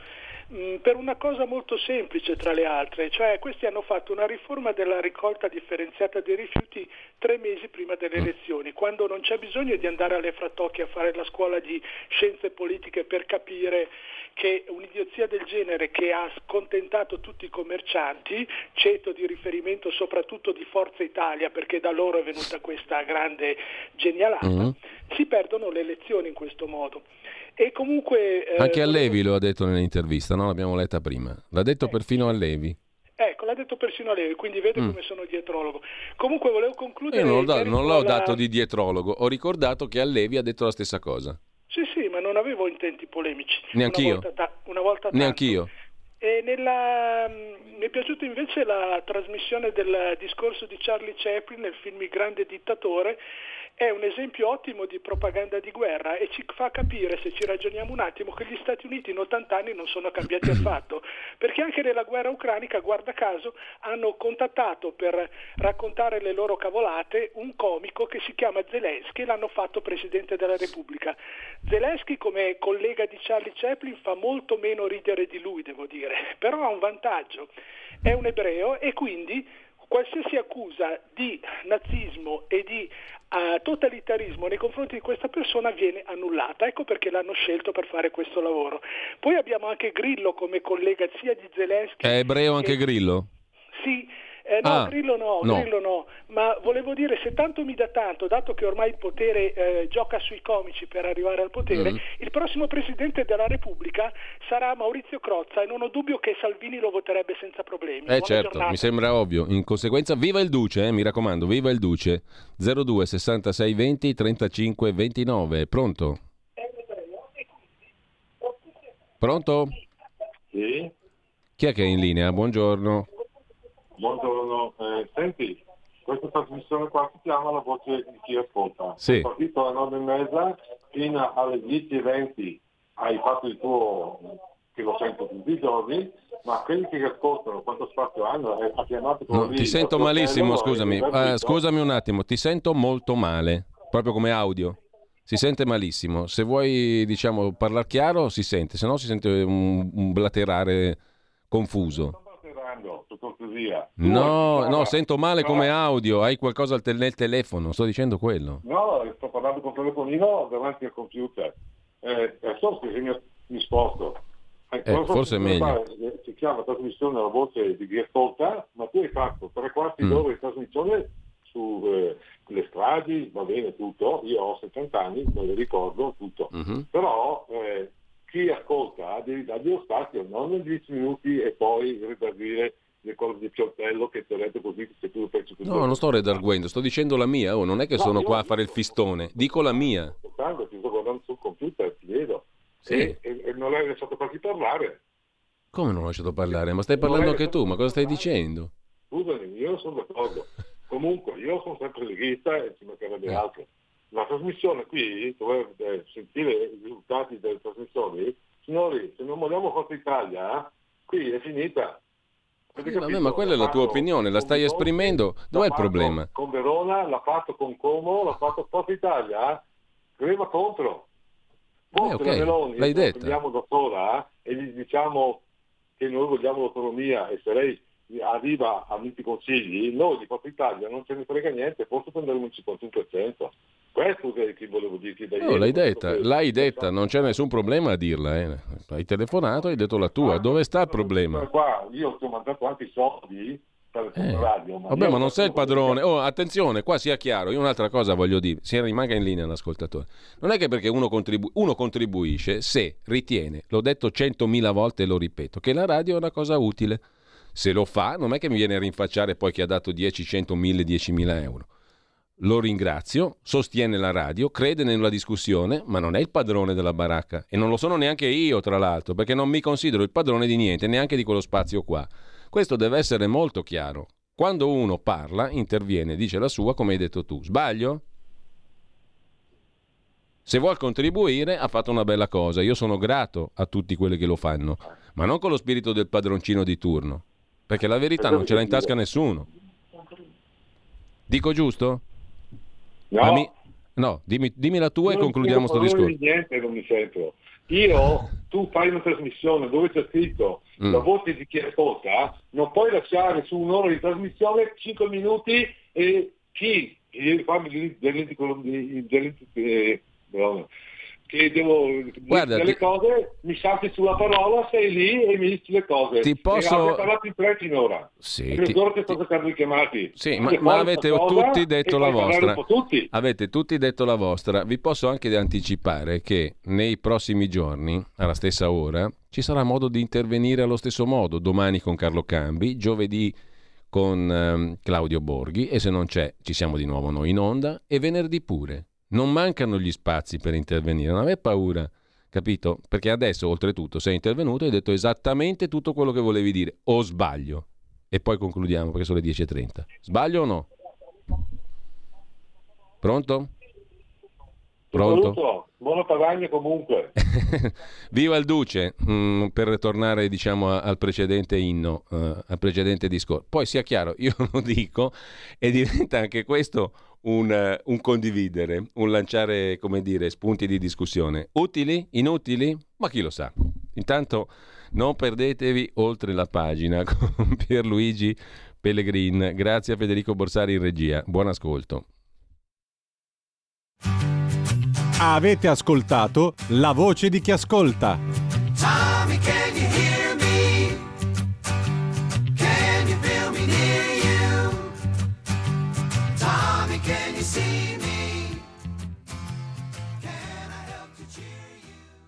per una cosa molto semplice tra le altre, cioè questi hanno fatto una riforma della raccolta differenziata dei rifiuti 3 mesi prima delle elezioni, quando non c'è bisogno di andare alle Frattocchi a fare la scuola di scienze politiche per capire che un'idiozia del genere, che ha scontentato tutti i commercianti, ceto di riferimento soprattutto di Forza Italia, perché da loro è venuta questa grande genialata, si perdono le elezioni in questo modo. E comunque anche a Levi lo ha detto nell'intervista, no? L'abbiamo letta prima, l'ha detto perfino a Levi. Ecco, l'ha detto persino a Levi, quindi vedo come sono dietrologo. Comunque volevo concludere. Io non l'ho dato di dietrologo, ho ricordato che a Levi ha detto la stessa cosa. Sì, sì, ma non avevo intenti polemici. Neanch'io. Una volta tanto. Neanch'io. E mi è piaciuta invece la trasmissione del discorso di Charlie Chaplin nel film Il Grande Dittatore. È un esempio ottimo di propaganda di guerra e ci fa capire, se ci ragioniamo un attimo, che gli Stati Uniti in 80 anni non sono cambiati affatto, perché anche nella guerra ucranica, guarda caso, hanno contattato per raccontare le loro cavolate un comico che si chiama Zelensky e l'hanno fatto Presidente della Repubblica. Zelensky, come collega di Charlie Chaplin, fa molto meno ridere di lui, devo dire, però ha un vantaggio, è un ebreo e quindi qualsiasi accusa di nazismo e di totalitarismo nei confronti di questa persona viene annullata. Ecco perché l'hanno scelto per fare questo lavoro. Poi abbiamo anche Grillo come collega sia di Zelensky. È ebreo anche Grillo? Sì. No, Grillo no, ma volevo dire, se tanto mi dà tanto, dato che ormai il potere gioca sui comici per arrivare al potere, il prossimo Presidente della Repubblica sarà Maurizio Crozza e non ho dubbio che Salvini lo voterebbe senza problemi. Certo, giornata. Mi sembra ovvio. In conseguenza, viva il Duce, mi raccomando, viva il Duce. 02 66 20 35 29, pronto? Pronto? Sì. Chi è che è in linea? Buongiorno. Buongiorno, senti, questa trasmissione qua si chiama La Voce di Chi Ascolta. Sì. È partito alle 9:30 fino alle 10:20, hai fatto il tuo, che lo sento tutti i giorni, ma quelli che ascoltano quanto spazio hanno? Ha chiamato no, ti sento malissimo, scusami, scusami un attimo, ti sento molto male, proprio come audio, si sente malissimo. Se vuoi, diciamo, parlare chiaro si sente, se no si sente un blaterare confuso. No, sento male come audio. Hai qualcosa nel telefono? Sto dicendo quello. No, sto parlando con il telefonino davanti al computer. Solo che mi sposto. Forse è meglio. Si chiama trasmissione La Voce di Chi Ascolta, ma tu hai fatto 3/4 d'ora di trasmissione sulle stragi, va bene tutto. Io ho 70 anni, me le ricordo tutto. Però chi ascolta devi dargli lo spazio, non in 10 minuti e poi ripartire le cose di Pioltello che ti ho detto così, se tu lo pensi così. No, non sto redarguendo, sto dicendo la mia, non è che sono qua a fare il fistone, dico la mia. Ti sto guardando sul computer, ti vedo. Sì. E non l'hai lasciato farti parlare. Come non l'ho lasciato parlare? Ma stai parlando anche tu, ma cosa stai dicendo? Scusami, io sono d'accordo. Comunque, io sono sempre leghista e ci mancherebbe altro. La trasmissione qui, dovete sentire i risultati delle trasmissioni, signori, se non vogliamo Forza Italia, qui è finita. Capito, ma quella è la tua opinione, la stai esprimendo. Dov'è il problema? Con Verona, l'ha fatto con Como, l'ha fatto Forza Italia, crema contro. Forse la Meloni, l'hai detto. Prendiamo da sola e gli diciamo che noi vogliamo l'autonomia e se lei arriva a molti consigli, noi di Forza Italia non ce ne frega niente, forse prenderemo un 55%. Questo è che volevo dirti da ieri. L'hai detta, non c'è nessun problema a dirla. Hai telefonato, hai detto la tua. Dove sta il problema? Qua, io ti ho mandato anche i soldi per la radio. Vabbè, ma non sei il padrone. Attenzione, qua sia chiaro. Io un'altra cosa voglio dire, se rimanga in linea l'ascoltatore. Non è che perché uno contribuisce se ritiene, l'ho detto 100.000 volte e lo ripeto, che la radio è una cosa utile. Se lo fa, non è che mi viene a rinfacciare poi chi ha dato 10, 100, 1000, 10.000 euro. Lo ringrazio, sostiene la radio, crede nella discussione, ma non è il padrone della baracca e non lo sono neanche io, tra l'altro, perché non mi considero il padrone di niente, neanche di quello spazio qua. Questo deve essere molto chiaro. Quando uno parla, interviene, dice la sua, come hai detto tu. Sbaglio? Se vuol contribuire, ha fatto una bella cosa. Io sono grato a tutti quelli che lo fanno, ma non con lo spirito del padroncino di turno, perché la verità non ce l'ha in tasca nessuno. Dico giusto? No, No, dimmi la tua e concludiamo sto discorso. Niente, non mi sento. Io, tu fai una trasmissione dove c'è scritto la voce di chi è poca, non puoi lasciare su un'ora di trasmissione 5 minuti e chi che devo dire le cose, mi salti sulla parola, sei lì e mi dici le cose. Ti posso... Abbiamo parlato in 3 finora. Sì. È mezz'ora che sto cercando di chiamarti. Sì, ma avete tutti detto la vostra. Avete tutti detto la vostra. Vi posso anche anticipare che nei prossimi giorni, alla stessa ora, ci sarà modo di intervenire allo stesso modo. Domani con Carlo Cambi, giovedì con Claudio Borghi, e se non c'è, ci siamo di nuovo noi in onda, e venerdì pure. Non mancano gli spazi per intervenire, non aver paura, capito? Perché adesso, oltretutto, sei intervenuto e hai detto esattamente tutto quello che volevi dire. O sbaglio? E poi concludiamo, perché sono le 10:30. Sbaglio o no? Pronto? Pronto? Buona Pavagna comunque. Viva il Duce, per tornare diciamo al precedente inno, al precedente discorso. Poi sia chiaro, io lo dico e diventa anche questo un condividere, un lanciare, come dire, spunti di discussione. Utili? Inutili? Ma chi lo sa. Intanto non perdetevi Oltre la pagina con Pierluigi Pellegrin. Grazie a Federico Borsari in regia. Buon ascolto. Avete ascoltato La voce di chi ascolta.